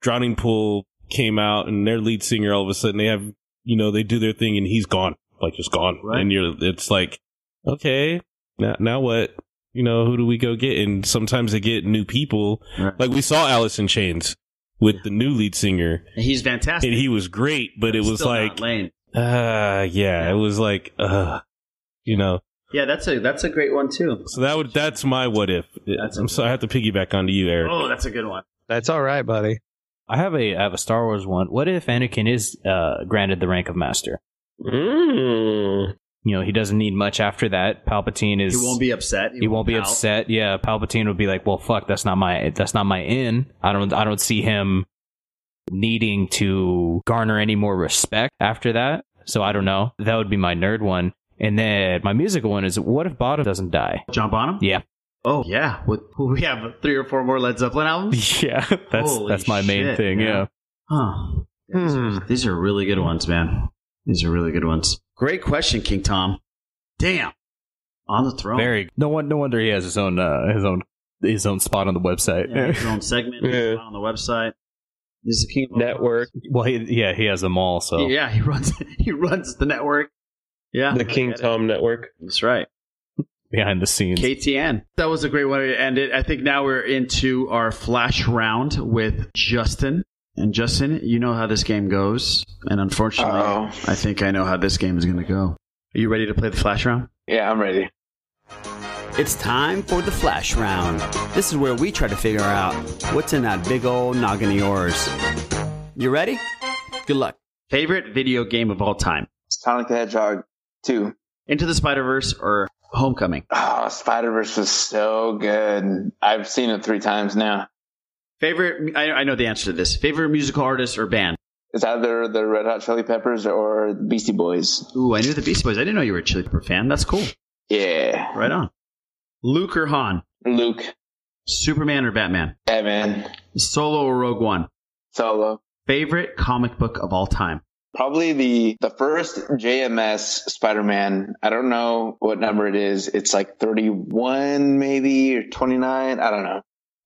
Drowning Pool came out, and their lead singer, all of a sudden, they have... You know, they do their thing, and he's gone. Like, just gone. Right. And it's like, okay, now what? You know, who do we go get? And sometimes they get new people. Right. Like, we saw Alice in Chains. With the new lead singer. And he's fantastic. And he was great, but it was like, it was like, you know. Yeah, that's a great one too. So that's my what if. So I have to piggyback onto you, Eric. Oh, that's a good one. That's all right, buddy. I have a Star Wars one. What if Anakin is granted the rank of master? Mm. You know, he doesn't need much after that. Palpatine is... He won't be upset. He won't be upset. Yeah, Palpatine would be like, well, fuck, that's not my in. I don't see him needing to garner any more respect after that. So I don't know. That would be my nerd one. And then my musical one is, what if Bonham doesn't die? John Bonham? Yeah. Oh, yeah. We have 3 or 4 more Led Zeppelin albums? Yeah. That's my main thing. Man. Yeah. Huh. These are really good ones, man. These are really good ones. Great question, King Tom. Damn, on the throne. Very. No wonder he has his own spot on the website. Yeah, his own segment on the website. This is the King network. Well, he has them all. So yeah, he runs the network. Yeah, the King Tom network. That's right. Behind the scenes. KTN. That was a great way to end it. I think now we're into our flash round with Justin. And Justin, you know how this game goes, and unfortunately, I think I know how this game is going to go. Are you ready to play the Flash Round? Yeah, I'm ready. It's time for the Flash Round. This is where we try to figure out what's in that big old noggin of yours. You ready? Good luck. Favorite video game of all time? Sonic the Hedgehog 2. Into the Spider-Verse or Homecoming? Oh, Spider-Verse was so good. I've seen it 3 times now. Favorite, I know the answer to this. Favorite musical artist or band? It's either the Red Hot Chili Peppers or the Beastie Boys. Ooh, I knew the Beastie Boys. I didn't know you were a Chili Pepper fan. That's cool. Yeah. Right on. Luke or Han? Luke. Superman or Batman? Batman. Solo or Rogue One? Solo. Favorite comic book of all time? Probably the first JMS Spider-Man. I don't know what number it is. It's like 31 maybe or 29. I don't know.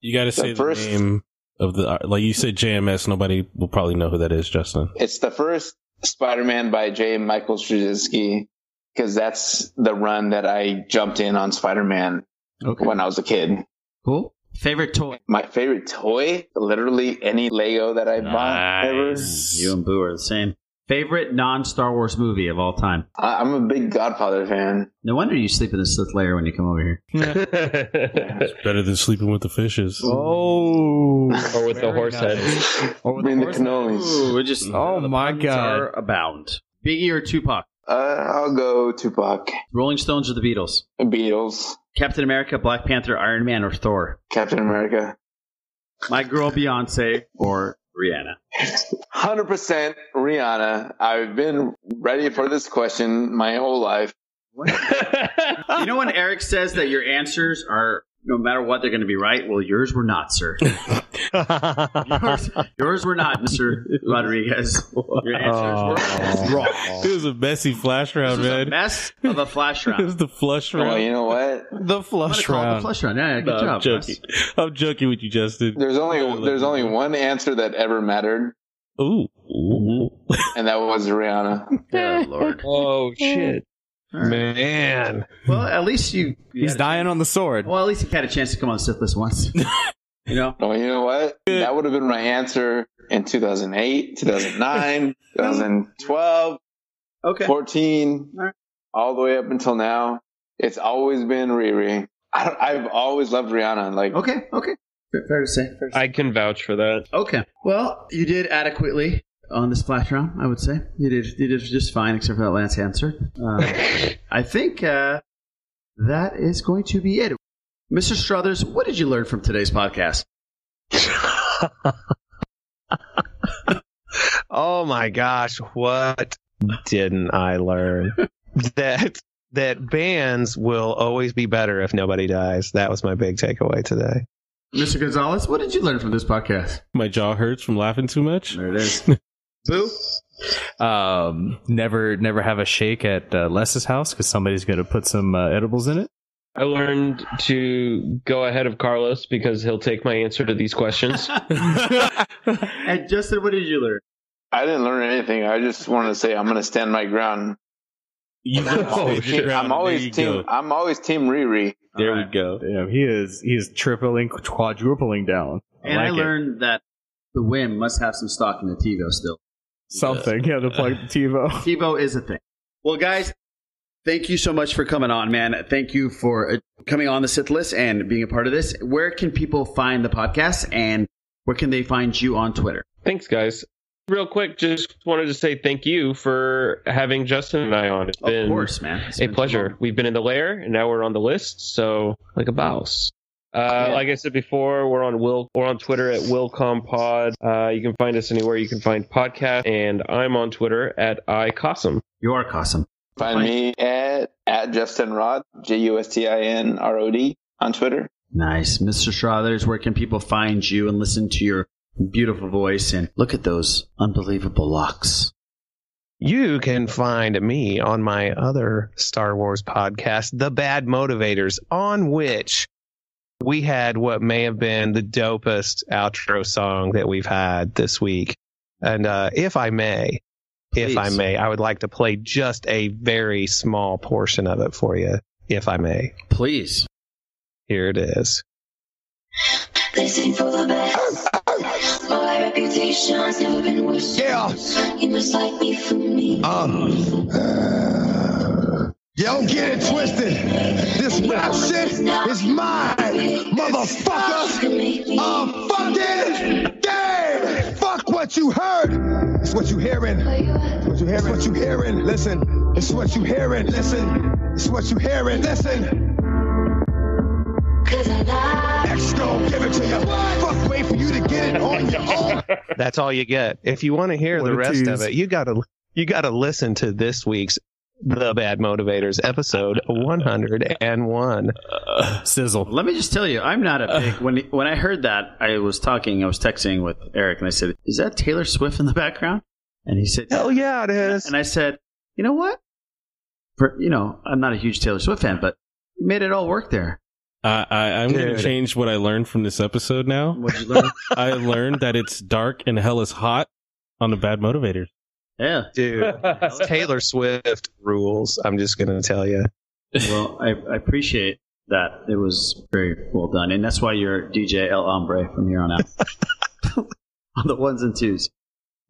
You got to say the name of the... Like you said JMS, nobody will probably know who that is, Justin. It's the first Spider-Man by J. Michael Straczynski, because that's the run that I jumped in on Spider-Man when I was a kid. Cool. Favorite toy? My favorite toy? Literally any Lego that I bought ever. You and Boo are the same. Favorite non-Star Wars movie of all time? I'm a big Godfather fan. No wonder you sleep in the Sith lair when you come over here. It's better than sleeping with the fishes. Oh, or with the horse heads. Or with the cannolis. Oh my God. Are abound. Biggie or Tupac? I'll go Tupac. Rolling Stones or the Beatles? The Beatles. Captain America, Black Panther, Iron Man, or Thor? Captain America. My girl Beyonce or Rihanna? 100% Rihanna. I've been ready for this question my whole life. What? You know when Eric says that your answers are, no matter what, they're going to be right? Well, yours were not, sir. yours were not, Mr. Rodriguez. Your answers were wrong. It was a messy flash round, man. It was a mess of a flash round. It was the flush round. Well, you know what? The flush round. Call it the flush round. Yeah, good job, Justin. I'm joking with you, Justin. There's only one answer that ever mattered. Ooh. And that was Rihanna. Good Lord. Oh, shit. Right. Man. Well, at least he's dying on the sword. Well, at least he had a chance to come on the Sith List once. Well, you know what? That would have been my answer in 2008, 2009, 2012, 14, all the way up until now. It's always been Riri. I've always loved Rihanna. Like, okay. Fair to say. I can vouch for that. Okay. Well, you did adequately. On this flash round, I would say you did just fine, except for that last answer. I think that is going to be it, Mr. Strothers. What did you learn from today's podcast? Oh my gosh, what didn't I learn? that bands will always be better if nobody dies. That was my big takeaway today. Mr. Gonzalez, what did you learn from this podcast? My jaw hurts from laughing too much. There it is. Boo. Never have a shake at Les's house because somebody's going to put some edibles in it. I learned to go ahead of Carlos because he'll take my answer to these questions. And Justin, what did you learn? I didn't learn anything. I just wanted to say I'm going to stand my ground. I'm always team Riri. There we go. Damn, he is tripling, quadrupling down. I learned that the Wim must have some stock in the TiVo still. Something. Yeah, to plug the TiVo. TiVo is a thing. Well, guys, thank you so much for coming on, man. Thank you for coming on the Sith List and being a part of this. Where can people find the podcast and where can they find you on Twitter? Thanks, guys. Real quick, just wanted to say thank you for having Justin and I on. It's been, of course, man. It's a pleasure. We've been in the lair, and now we're on the list, so like a mouse. Like I said before, we're on Twitter at Whill Comm Pod. You can find us anywhere you can find podcasts, and I'm on Twitter at iCosm. You are Cosm. Find me at Justin Rod, JUSTINROD on Twitter. Nice. Mr. Strothers, where can people find you and listen to your beautiful voice, and look at those unbelievable locks? You can find me on my other Star Wars podcast, The Bad Motivators, on which we had what may have been the dopest outro song that we've had this week. And if I may, I would like to play just a very small portion of it for you, if I may. Please. Here it is. They sing for the best. All our reputation's never been worse. Yeah. You must like me for me. You don't get it twisted. This rap shit is mine, motherfuckers. Fucking damn. Fuck what you heard. It's what you hearing. Listen. It's what you hearing. Listen. 'Cause I love Exco, give it to you. Fuck, wait for you to get it on your own. That's all you get. If you want to hear the rest of it, you gotta listen to this week's The Bad Motivators episode 101. Sizzle. Let me just tell you, I'm not a big when I heard that, I was texting with Eric and I said, "Is that Taylor Swift in the background?" And he said, "Hell yeah, it is." And I said, "You know what? I'm not a huge Taylor Swift fan, but you made it all work there." I'm going to change what I learned from this episode now. What'd you learn? I learned that it's dark and hell is hot on The Bad Motivators. Yeah. Dude, Taylor Swift rules. I'm just going to tell you. Well, I appreciate that. It was very well done. And that's why you're DJ El Hombre from here on out. On the ones and twos.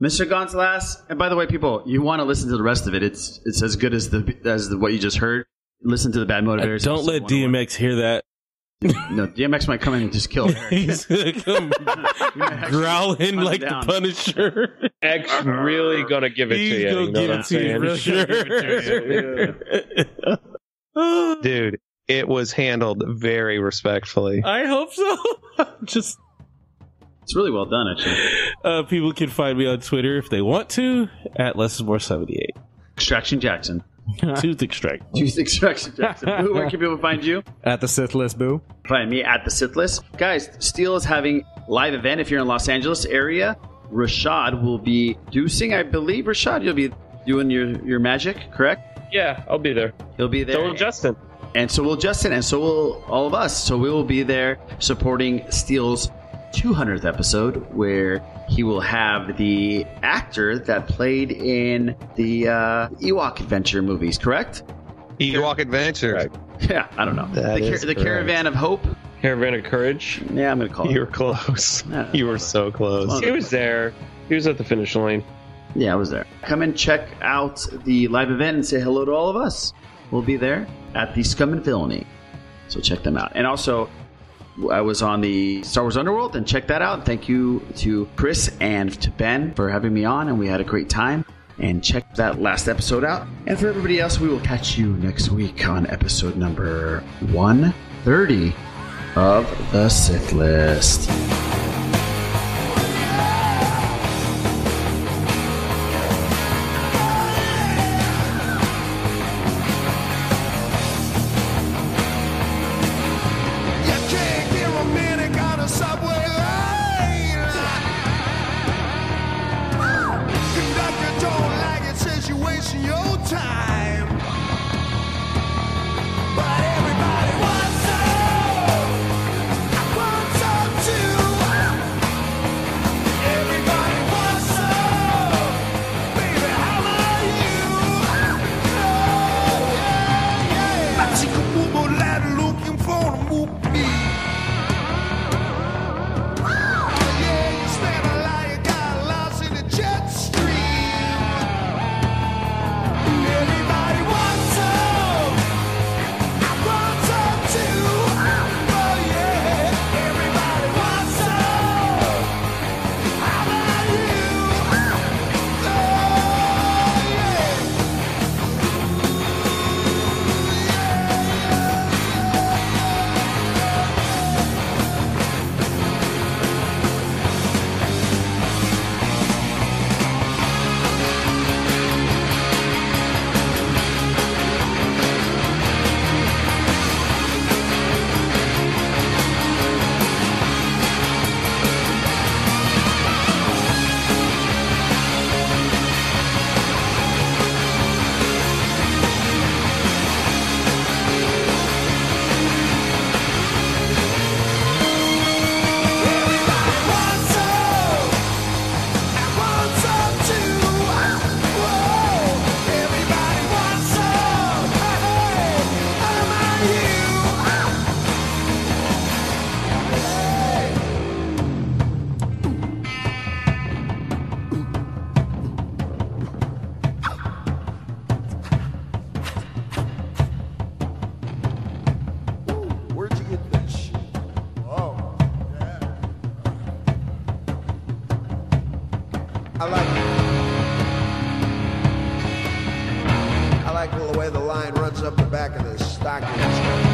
Mr. Gonzalez. And by the way, people, you want to listen to the rest of it. It's as good as what you just heard. Listen to The Bad Motivators. Don't let DMX hear that. No, DMX might come in and just kill Eric. He's gonna come growling like the Punisher. X really gonna give it to you. He's gonna give it to you for sure. Dude, it was handled very respectfully. I hope so. Just, it's really well done, actually. People can find me on Twitter if they want to at LessIsMore78. Extraction Jackson. Tooth Extract. Tooth Extraction Jackson. Boo, where can people find you? At the Sith List, Boo. Find me at the Sith List. Guys, Steel is having live event if you're in Los Angeles area. Rashad will be deucing, I believe. Rashad, you'll be doing your magic, correct? Yeah, I'll be there. You'll be there. So will Justin. And so will Justin, and so will all of us. So we will be there supporting Steel's 200th episode, where he will have the actor that played in the Ewok Adventure movies, correct? Ewok Adventure. Right. Yeah, I don't know. The Caravan of Hope. Caravan of Courage. Yeah, I'm going to call it. You were close. You were so close. He was there. He was at the finish line. Yeah, I was there. Come and check out the live event and say hello to all of us. We'll be there at the Scum and Villainy. So check them out. And also, I was on the Star Wars Underworld, and check that out. Thank you to Chris and to Ben for having me on, and we had a great time. And check that last episode out. And for everybody else, we will catch you next week on episode number 130 of The Sith List. Everybody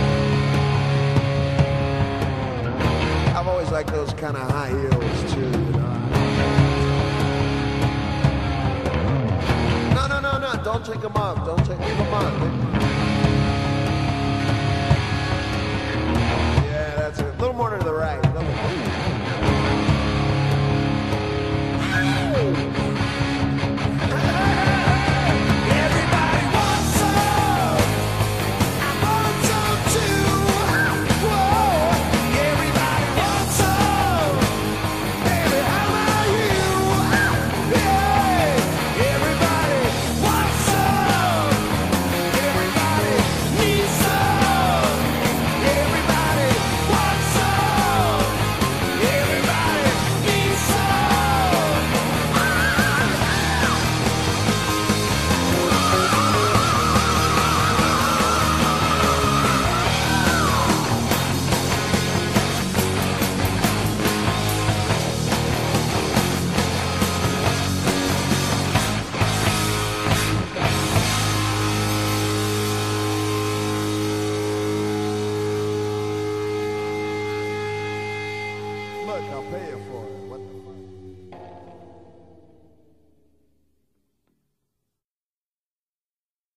floor.